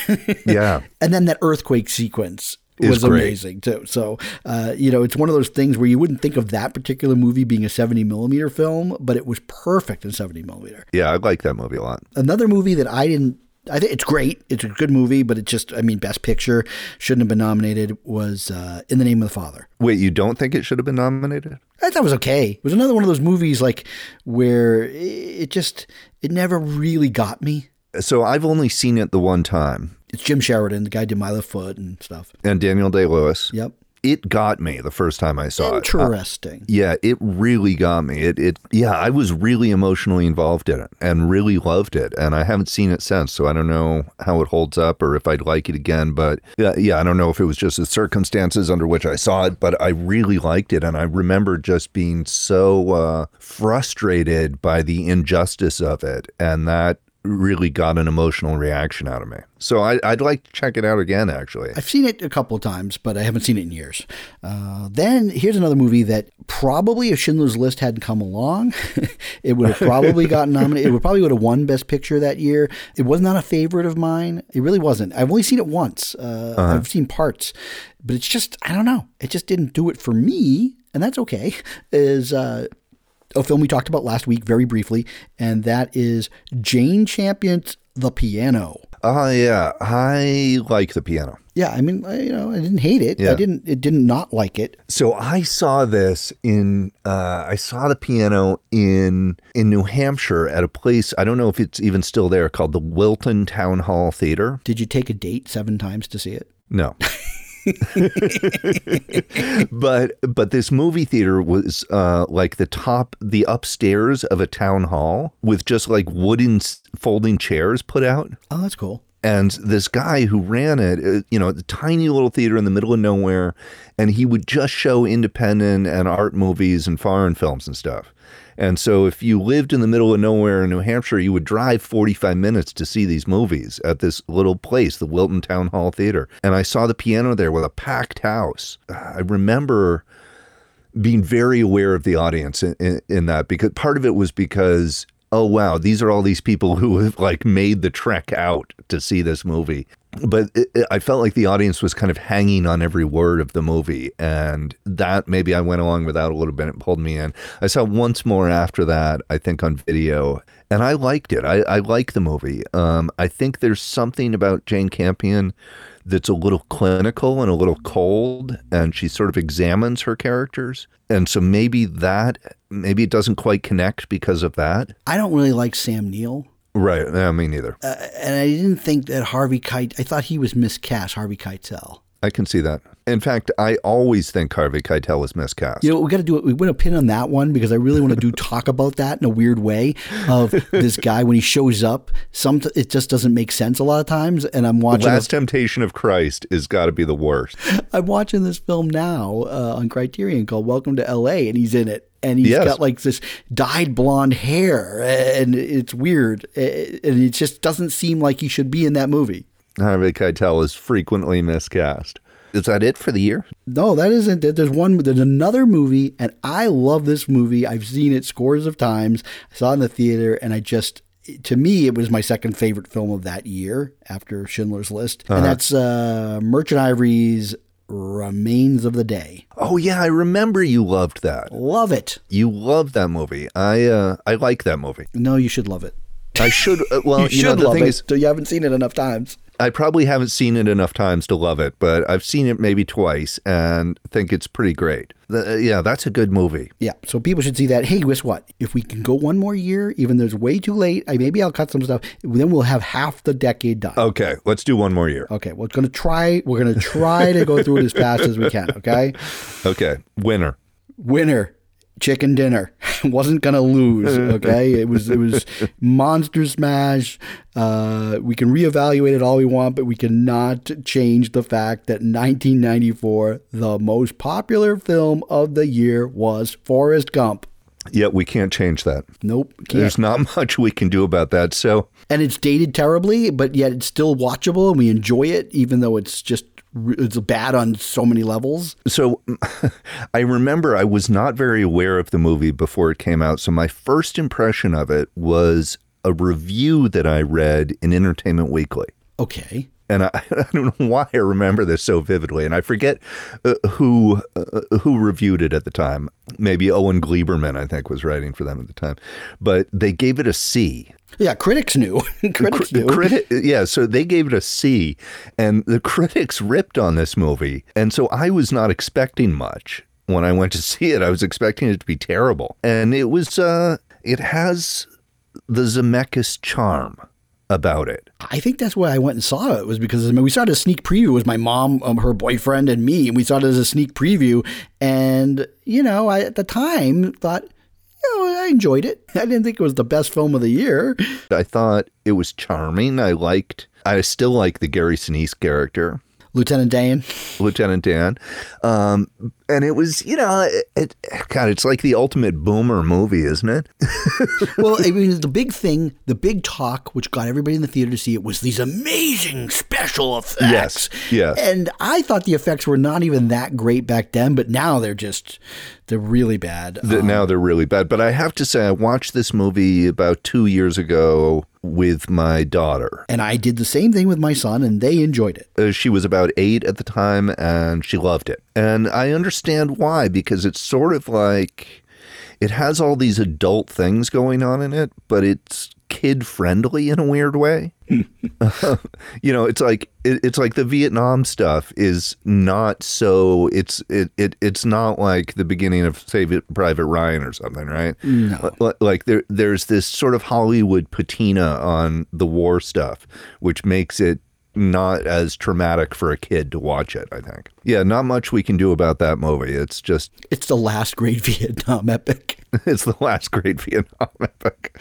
yeah. And then that earthquake sequence was amazing too. So, uh, you know, it's one of those things where you wouldn't think of that particular movie being a seventy millimeter film, but it was perfect in seventy millimeter. Yeah, I like that movie a lot. Another movie that I didn't, I think it's great. It's a good movie, but it's just, I mean, Best Picture shouldn't have been nominated was uh, In the Name of the Father. Wait, you don't think it should have been nominated? I thought it was okay. It was another one of those movies like where it just, it never really got me. So I've only seen it the one time. It's Jim Sheridan, the guy who did Milo Foot and stuff. And Daniel Day-Lewis. Yep. It got me the first time I saw Interesting. it. Interesting. Uh, yeah, it really got me. It, it, yeah, I was really emotionally involved in it and really loved it. And I haven't seen it since, so I don't know how it holds up or if I'd like it again. But uh, yeah, I don't know if it was just the circumstances under which I saw it, but I really liked it. And I remember just being so uh, frustrated by the injustice of it, and that really got an emotional reaction out of me. So I, I'd like to check it out again, actually. I've seen it a couple of times, but I haven't seen it in years. Uh, then here's another movie that probably if Schindler's List hadn't come along, it would have probably gotten nominated. It would probably would have won Best Picture that year. It was not a favorite of mine. It really wasn't. I've only seen it once. Uh, uh-huh. I've seen parts, but it's just, I don't know. It just didn't do it for me, and that's okay, is... Uh, a film we talked about last week very briefly, and that is Jane Champion's The Piano. Oh, uh, yeah. I like The Piano. Yeah. I mean, I, you know, I didn't hate it. Yeah. I didn't, it didn't not like it. So I saw this in, uh, I saw The Piano in, in New Hampshire at a place, I don't know if it's even still there, called the Wilton Town Hall Theater. Did you take a date seven times to see it? No. but but this movie theater was uh, like the top, the upstairs of a town hall with just like wooden folding chairs put out. Oh, that's cool. And this guy who ran it, you know, the tiny little theater in the middle of nowhere, and he would just show independent and art movies and foreign films and stuff. And so if you lived in the middle of nowhere in New Hampshire, you would drive forty-five minutes to see these movies at this little place, the Wilton Town Hall Theater. And I saw The Piano there with a packed house. I remember being very aware of the audience in, in, in that, because part of it was because, oh, wow, these are all these people who have like made the trek out to see this movie. But it, it, I felt like the audience was kind of hanging on every word of the movie, and that maybe I went along with that a little bit. It pulled me in. I saw once more after that, I think on video, and I liked it. I, I like the movie. Um, I think there's something about Jane Campion that's a little clinical and a little cold, and she sort of examines her characters. And so maybe that, maybe it doesn't quite connect because of that. I don't really like Sam Neill. Right. No, me neither. Uh, and I didn't think that Harvey Keitel, I thought he was miscast, Harvey Keitel. I can see that. In fact, I always think Harvey Keitel was miscast. You know, we got to do it. We want to pin on that one because I really want to do talk about that in a weird way of this guy when he shows up. Some it just doesn't make sense a lot of times. And I'm watching. The Last a, Temptation of Christ is got to be the worst. I'm watching this film now uh, on Criterion called Welcome to L A, and he's in it. And he's yes. got like this dyed blonde hair, and it's weird. And it just doesn't seem like he should be in that movie. Harvey Keitel is frequently miscast. Is that it for the year? No, that isn't it. There's one, there's another movie, and I love this movie. I've seen it scores of times. I saw it in the theater, and I just, to me, it was my second favorite film of that year after Schindler's List. Uh-huh. And that's uh, Merchant Ivory's Remains of the Day. Oh yeah, I remember you loved that. Love it. You love that movie. I uh, I like that movie. No, you should love it. I should. Uh, well, you, you should know, the love thing it. Is, so you haven't seen it enough times. I probably haven't seen it enough times to love it, but I've seen it maybe twice and think it's pretty great. The, uh, yeah, that's a good movie. Yeah, so people should see that. Hey, guess what? If we can go one more year, even though it's way too late, I, maybe I'll cut some stuff. Then we'll have half the decade done. Okay, let's do one more year. Okay, we're going to try. We're going to try to go through it as fast as we can. Okay. Okay. Winner. Winner. Chicken dinner. Wasn't gonna lose. Okay, it was it was monster smash. Uh, we can reevaluate it all we want, but we cannot change the fact that nineteen ninety-four, the most popular film of the year, was Forrest Gump. Yeah, we can't change that. Nope. Can't. There's not much we can do about that. So, and it's dated terribly, but yet it's still watchable, and we enjoy it, even though it's just. It's bad on so many levels. So I remember I was not very aware of the movie before it came out. So my first impression of it was a review that I read in Entertainment Weekly. Okay. And I, I don't know why I remember this so vividly. And I forget uh, who uh, who reviewed it at the time. Maybe Owen Gleiberman, I think, was writing for them at the time. But they gave it a C. Yeah, critics knew. critics Cri- knew. Criti- yeah, so they gave it a C. And the critics ripped on this movie. And so I was not expecting much when I went to see it. I was expecting it to be terrible. And it was, uh, it has the Zemeckis charm about it. I think that's why I went and saw it was because I mean, we saw it as a sneak preview. It was my mom, um, her boyfriend, and me. And we saw it as a sneak preview. And, you know, I at the time thought, you know, I enjoyed it. I didn't think it was the best film of the year. I thought it was charming. I liked, I still like the Gary Sinise character. Lieutenant Dan. Lieutenant Dan. Um, and it was, you know, it, it, God, it's like the ultimate boomer movie, isn't it? Well, I mean, the big thing, the big talk, which got everybody in the theater to see it, was these amazing special effects. Yes, yes. And I thought the effects were not even that great back then, but now they're just, they're really bad. The, um, now they're really bad. But I have to say, I watched this movie about two years ago with my daughter. And I did the same thing with my son, and they enjoyed it. Uh, she was about eight at the time, and she loved it. And I understand why, because it's sort of like, it has all these adult things going on in it, but it's kid-friendly in a weird way. uh, you know, it's like, it, it's like the Vietnam stuff is not so, it's it, it it's not like the beginning of Save It Private Ryan or something, right? No. L- like there there's this sort of Hollywood patina on the war stuff, which makes it not as traumatic for a kid to watch it, I think. Yeah, not much we can do about that movie. It's just... It's the last great Vietnam epic. It's the last great Vietnam epic.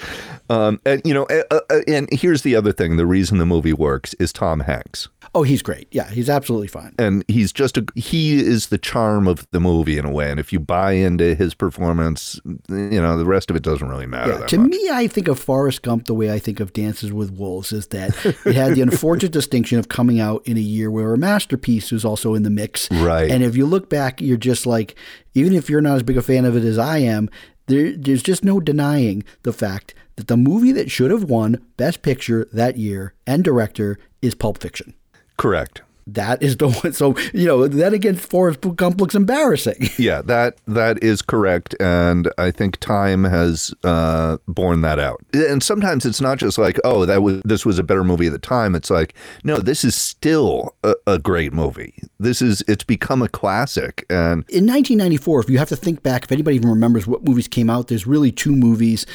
Um, and, you know, uh, uh, and here's the other thing. The reason the movie works is Tom Hanks. Oh, he's great. Yeah, he's absolutely fine. And he's just... A, he is the charm of the movie in a way. And if you buy into his performance, you know, the rest of it doesn't really matter yeah, that to much. Me, I think of Forrest Gump the way I think of Dances with Wolves is that it had the unfortunate distinction of coming out in a year where a masterpiece was also in the mix. Right. And if you look back, you're just like, even if you're not as big a fan of it as I am, there, there's just no denying the fact that the movie that should have won Best Picture that year and director is Pulp Fiction. Correct. That is the one. So, you know, that again, Forrest Gump looks embarrassing. Yeah, that that is correct. And I think time has uh, borne that out. And sometimes it's not just like, oh, that was this was a better movie at the time. It's like, no, this is still a, a great movie. This is it's become a classic. And in nineteen ninety-four, if you have to think back, if anybody even remembers what movies came out, there's really two movies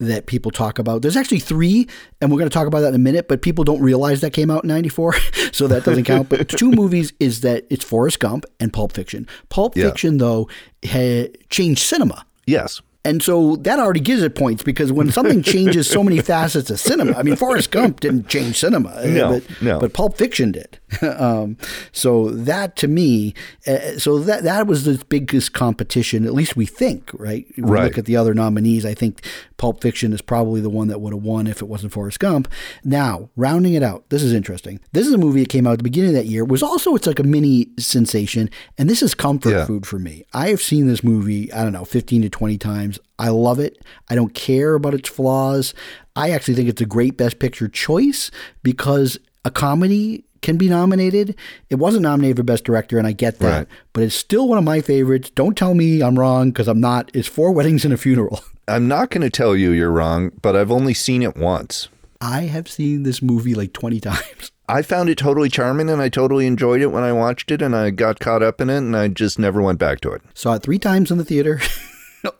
that people talk about. There's actually three, and we're going to talk about that in a minute, but people don't realize that came out in ninety-four, so that doesn't count. But two movies is that it's Forrest Gump and Pulp Fiction. Pulp yeah. Fiction, though, had changed cinema. Yes. And so that already gives it points, because when something changes so many facets of cinema, I mean, Forrest Gump didn't change cinema, no, but, no. but Pulp Fiction did. um, so that to me, uh, so that that was the biggest competition, at least we think, right? If right. we look at the other nominees, I think Pulp Fiction is probably the one that would have won if it wasn't Forrest Gump. Now, rounding it out, this is interesting. This is a movie that came out at the beginning of that year. It was also, it's like a mini sensation, and this is comfort yeah. food for me. I have seen this movie, I don't know, fifteen to twenty times. I love it. I don't care about its flaws. I actually think it's a great Best Picture choice because a comedy can be nominated. It wasn't nominated for Best Director, and I get that, right. but it's still one of my favorites. Don't tell me I'm wrong, because I'm not. It's Four Weddings and a Funeral. I'm not going to tell you you're wrong, but I've only seen it once. I have seen this movie like twenty times. I found it totally charming, and I totally enjoyed it when I watched it, and I got caught up in it, and I just never went back to it. Saw it three times in the theater.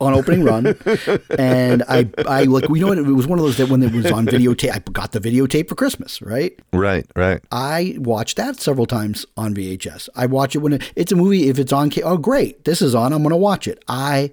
On opening run, and I, I like we know it, it was one of those that when it was on videotape, I got the videotape for Christmas, right? Right, right. I watched that several times on V H S. I watch it when it, it's a movie. If it's on, oh great, this is on. I'm going to watch it. I,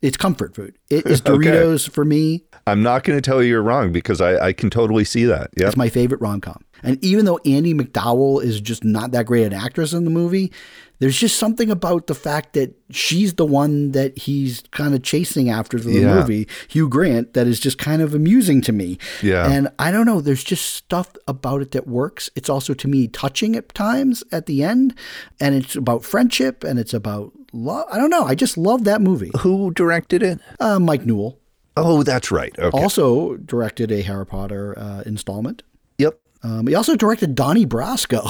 it's comfort food. It is Doritos okay. for me. I'm not going to tell you you're wrong because I, I can totally see that. Yeah, it's my favorite rom-com. And even though Andy McDowell is just not that great an actress in the movie, there's just something about the fact that she's the one that he's kind of chasing after the yeah. movie, Hugh Grant, that is just kind of amusing to me. Yeah. And I don't know, there's just stuff about it that works. It's also, to me, touching at times at the end. And it's about friendship and it's about love. I don't know. I just love that movie. Who directed it? Uh, Mike Newell. Oh, that's right. Okay. Also directed a Harry Potter uh, installment. Yep. Um, he also directed Donnie Brasco.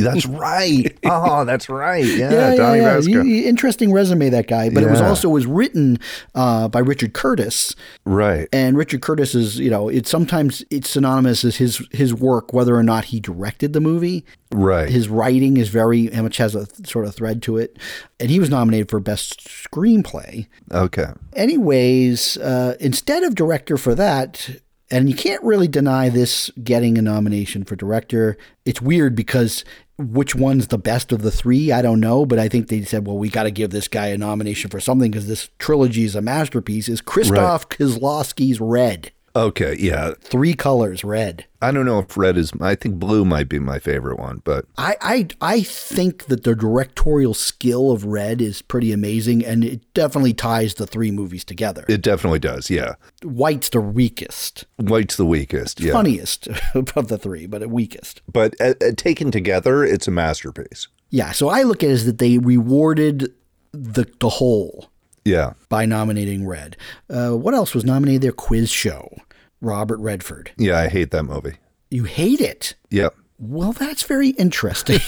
That's right. Oh, that's right. Yeah, yeah Donnie yeah, yeah. Brasco. He, interesting resume, that guy. But yeah. it was also was written uh, by Richard Curtis. Right. And Richard Curtis is, you know, it's sometimes it's synonymous as his his work, whether or not he directed the movie. Right. His writing is very, which has a th- sort of thread to it. And he was nominated for Best Screenplay. Okay. Anyways, uh, instead of director for that, and you can't really deny this getting a nomination for director. It's weird because which one's the best of the three? I don't know. But I think they said, well, we got to give this guy a nomination for something because this trilogy is a masterpiece. Is Krzysztof right. Kieślowski's Red. Okay, yeah. Three colors, red. I don't know if red is, I think blue might be my favorite one, but. I, I, I think that the directorial skill of Red is pretty amazing, and it definitely ties the three movies together. It definitely does, yeah. White's the weakest. White's the weakest, yeah. Funniest of the three, but weakest. But uh, taken together, it's a masterpiece. Yeah, so I look at it as that they rewarded the the whole. Yeah. By nominating Red. Uh, what else was nominated there? Quiz Show. Robert Redford. Yeah, I hate that movie. You hate it? Yeah. Well, that's very interesting.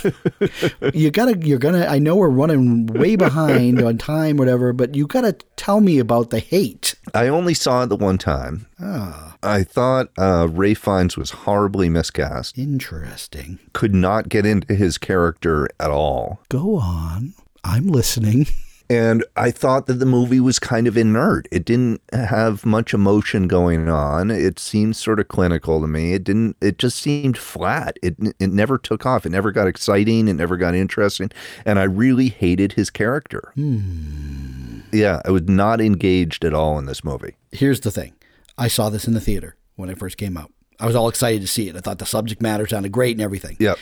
you gotta, you're gonna, I know we're running way behind on time, whatever, but you gotta tell me about the hate. I only saw it the one time. Ah. I thought uh, Ray Fiennes was horribly miscast. Interesting. Could not get into his character at all. Go on. I'm listening. And I thought that the movie was kind of inert. It didn't have much emotion going on. It seemed sort of clinical to me. It didn't. It just seemed flat. It it never took off. It never got exciting. It never got interesting. And I really hated his character. Hmm. Yeah, I was not engaged at all in this movie. Here's the thing. I saw this in the theater when it first came out. I was all excited to see it. I thought the subject matter sounded great and everything. Yep.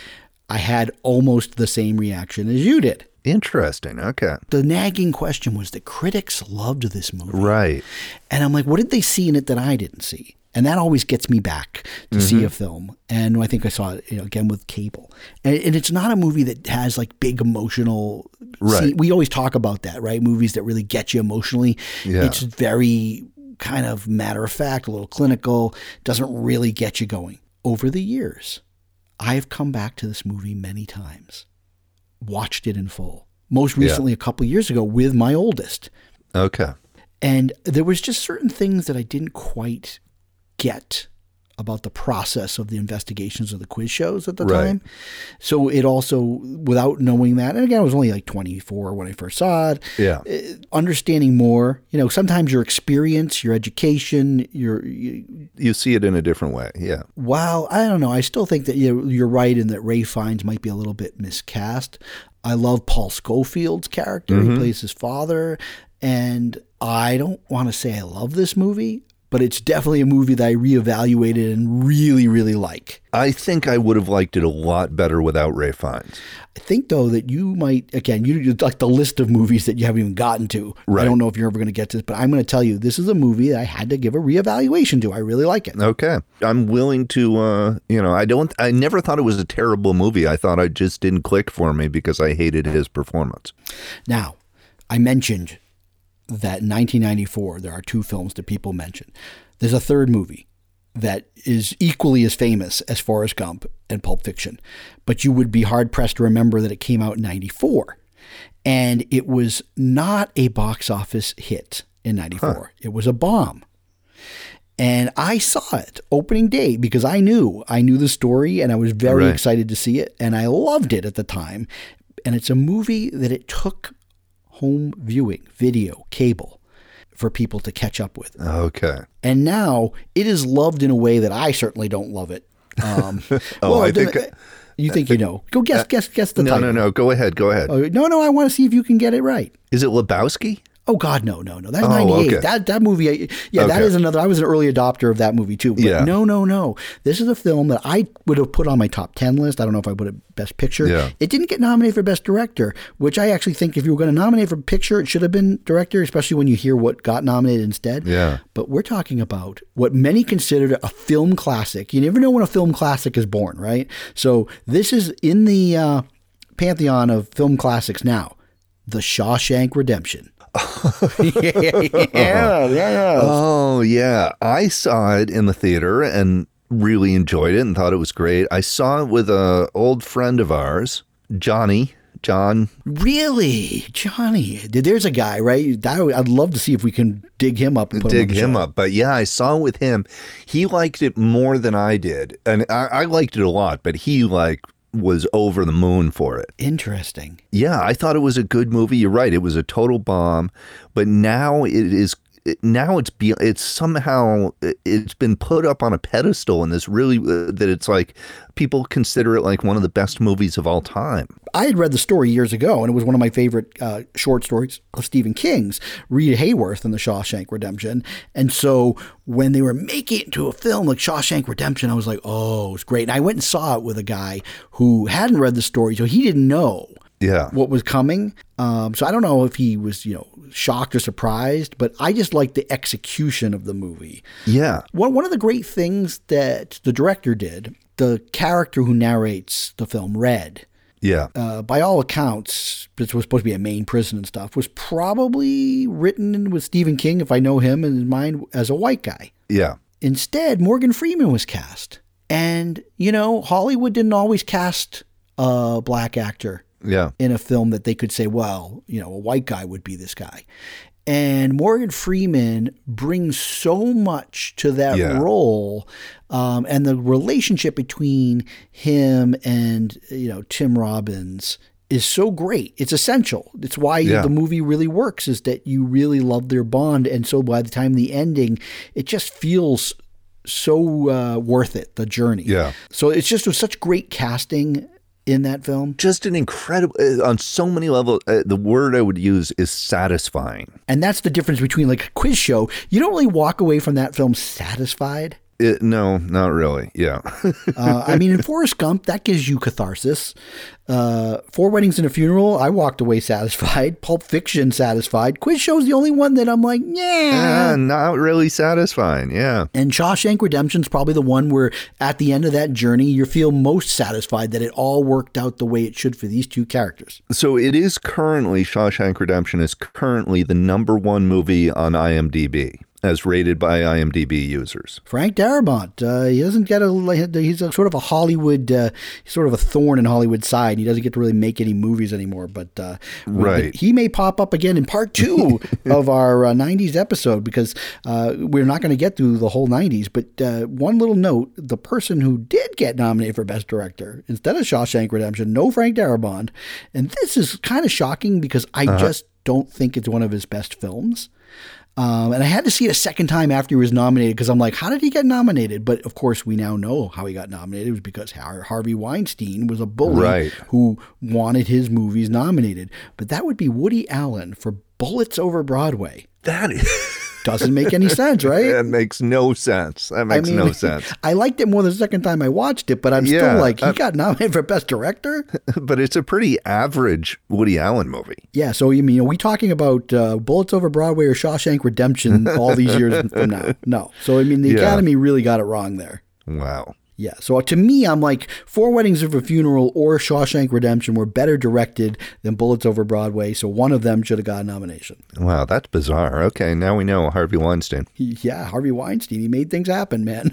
I had almost the same reaction as you did. Interesting. Okay. The nagging question was the critics loved this movie. Right. And I'm like, what did they see in it that I didn't see? And that always gets me back to mm-hmm. see a film. And I think I saw it, you know, again with Cable. And, and it's not a movie that has like big emotional. Right. See, we always talk about that, right? Movies that really get you emotionally. Yeah. It's very kind of matter of fact, a little clinical, doesn't really get you going. Over the years, I've come back to this movie many times, watched it in full. Most recently, yeah. a couple of years ago with my oldest. Okay. And there was just certain things that I didn't quite get about the process of the investigations of the quiz shows at the right. time. So it also, without knowing that, and again, I was only like twenty-four when I first saw it. Yeah. Understanding more, you know, sometimes your experience, your education, your... You, you see it in a different way, yeah. Wow, I don't know. I still think that you're right in that Ray Fiennes might be a little bit miscast. I love Paul Scofield's character. Mm-hmm. He plays his father. And I don't want to say I love this movie, but it's definitely a movie that I reevaluated and really, really like. I think I would have liked it a lot better without Ray Fiennes. I think, though, that you might, again, you like the list of movies that you haven't even gotten to. Right. I don't know if you're ever going to get to this, but I'm going to tell you, this is a movie that I had to give a reevaluation to. I really like it. Okay. I'm willing to, uh, you know, I don't, I never thought it was a terrible movie. I thought it just didn't click for me because I hated his performance. Now, I mentioned that in nineteen ninety-four, there are two films that people mention. There's a third movie that is equally as famous as Forrest Gump and Pulp Fiction, but you would be hard-pressed to remember that it came out in ninety-four, and it was not a box office hit in ninety-four. Huh. It was a bomb. And I saw it opening day because I knew. I knew the story, and I was very right. excited to see it, and I loved it at the time. And it's a movie that it took home viewing, video, cable for people to catch up with. Okay. And now it is loved in a way that I certainly don't love it. Um, oh, well, I think... I, you think, think you know. Go guess, uh, guess, guess the no, title. No, no, no. Go ahead, go ahead. Oh, no, no, I want to see if you can get it right. Is it Lebowski? Oh, God, no, no, no. That's oh, ninety-eight. Okay. That that movie, yeah, okay. that is another, I was an early adopter of that movie too. But yeah. no, no, no. This is a film that I would have put on my top ten list. I don't know if I put it Best Picture. Yeah. It didn't get nominated for Best Director, which I actually think if you were going to nominate for Picture, it should have been Director, especially when you hear what got nominated instead. Yeah. But we're talking about what many considered a film classic. You never know when a film classic is born, right? So this is in the uh, pantheon of film classics now, The Shawshank Redemption. yeah, yeah, yeah. Oh, yeah. I saw it in the theater and really enjoyed it and thought it was great. I saw it with an old friend of ours, Johnny. John. Really? Johnny. There's a guy, right? I'd love to see if we can dig him up. And put dig him, him up. But yeah, I saw it with him. He liked it more than I did. And I, I liked it a lot, but he like. was over the moon for it. Interesting. Yeah, I thought it was a good movie. You're right. It was a total bomb, but now it is it, now it's be, it's somehow it, it's been put up on a pedestal and this really uh, that it's like people consider it like one of the best movies of all time. I had read the story years ago and it was one of my favorite uh, short stories of Stephen King's, Rita Hayworth in The Shawshank Redemption. And so when they were making it into a film like Shawshank Redemption, I was like, oh, it's great. And I went and saw it with a guy who hadn't read the story, so he didn't know yeah. what was coming. Um, so I don't know if he was, you know, shocked or surprised, but I just liked the execution of the movie. Yeah. One, one of the great things that the director did, the character who narrates the film, Red, Yeah. Uh, by all accounts, this was supposed to be a Maine prison and stuff, was probably written with Stephen King, if I know him in his mind, as a white guy. Yeah. Instead, Morgan Freeman was cast. And, you know, Hollywood didn't always cast a black actor yeah. in a film that they could say, well, you know, a white guy would be this guy. And Morgan Freeman brings so much to that yeah. role, um, and the relationship between him and, you know, Tim Robbins is so great. It's essential. It's why yeah. the movie really works, is that you really love their bond. And so by the time of the ending, it just feels so uh, worth it, the journey. Yeah. So it's just it was such great casting in that film. Just an incredible, uh, on so many levels, uh, the word I would use is satisfying. And that's the difference between like a quiz show. You don't really walk away from that film satisfied. It, no, not really. Yeah. uh, I mean, in Forrest Gump, that gives you catharsis. Uh, Four Weddings and a Funeral, I walked away satisfied. Pulp Fiction, satisfied. Quiz show's the only one that I'm like, yeah. Uh, not really satisfying, yeah. And Shawshank Redemption's probably the one where at the end of that journey, you feel most satisfied that it all worked out the way it should for these two characters. So it is currently, Shawshank Redemption is currently the number one movie on IMDb. as rated by IMDb users. Frank Darabont, uh, he doesn't get a, he's a, sort of a Hollywood, uh, sort of a thorn in Hollywood's side. And he doesn't get to really make any movies anymore, but uh, right. he may pop up again in part two of our uh, nineties episode, because uh, we're not going to get through the whole nineties. But uh, one little note, the person who did get nominated for Best Director, instead of Shawshank Redemption, no Frank Darabont. And this is kind of shocking because I uh-huh. just don't think it's one of his best films. Um, and I had to see it a second time after he was nominated because I'm like, how did he get nominated? But of course, we now know how he got nominated. It was because Harvey Weinstein was a bully right. who wanted his movies nominated. But that would be Woody Allen for Bullets Over Broadway. That is... Doesn't make any sense, right? It makes no sense. That makes I mean, no sense. I liked it more the second time I watched it, but I'm yeah, still like, he uh, got nominated for Best Director? But it's a pretty average Woody Allen movie. Yeah, so you mean, are we talking about uh, Bullets Over Broadway or Shawshank Redemption all these years from now? No. So, I mean, the yeah. Academy really got it wrong there. Wow. Yeah, so to me, I'm like, Four Weddings of a Funeral or Shawshank Redemption were better directed than Bullets Over Broadway, so one of them should have got a nomination. Wow, that's bizarre. Okay, now we know Harvey Weinstein. He, yeah, Harvey Weinstein. He made things happen, man.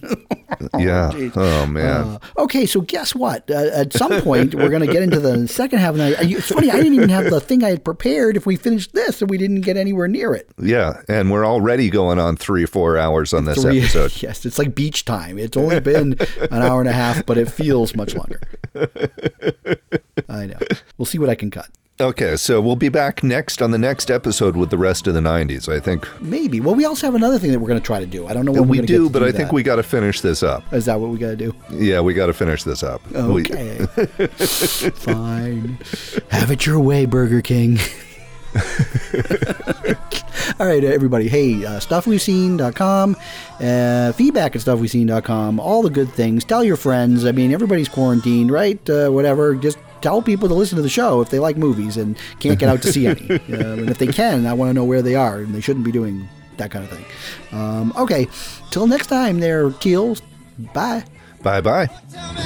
yeah. Oh, oh man. Uh, okay, so guess what? Uh, at some point, we're going to get into the second half. Of the, it's funny, I didn't even have the thing I had prepared if we finished this, and we didn't get anywhere near it. Yeah, and we're already going on three or four hours on this three, episode. Yes, it's like beach time. It's only been... an hour and a half, but it feels much longer. I know. We'll see what I can cut. Okay, so we'll be back next on the next episode with the rest of the nineties, I think. Maybe. Well, we also have another thing that we're going to try to do. I don't know what we do, but I think we got to finish this up. Is that what we got to do? Yeah, we got to finish this up. Okay. We... Fine. Have it your way, Burger King. All right, everybody. Hey, uh, stuff we've seen dot com, uh, feedback at stuff we've seen dot com, all the good things. Tell your friends. I mean, everybody's quarantined, right? Uh, whatever. Just tell people to listen to the show if they like movies and can't get out to see any. Uh, and if they can, I want to know where they are, and they shouldn't be doing that kind of thing. Um, okay. Till next time there, Keels. Bye. Bye-bye.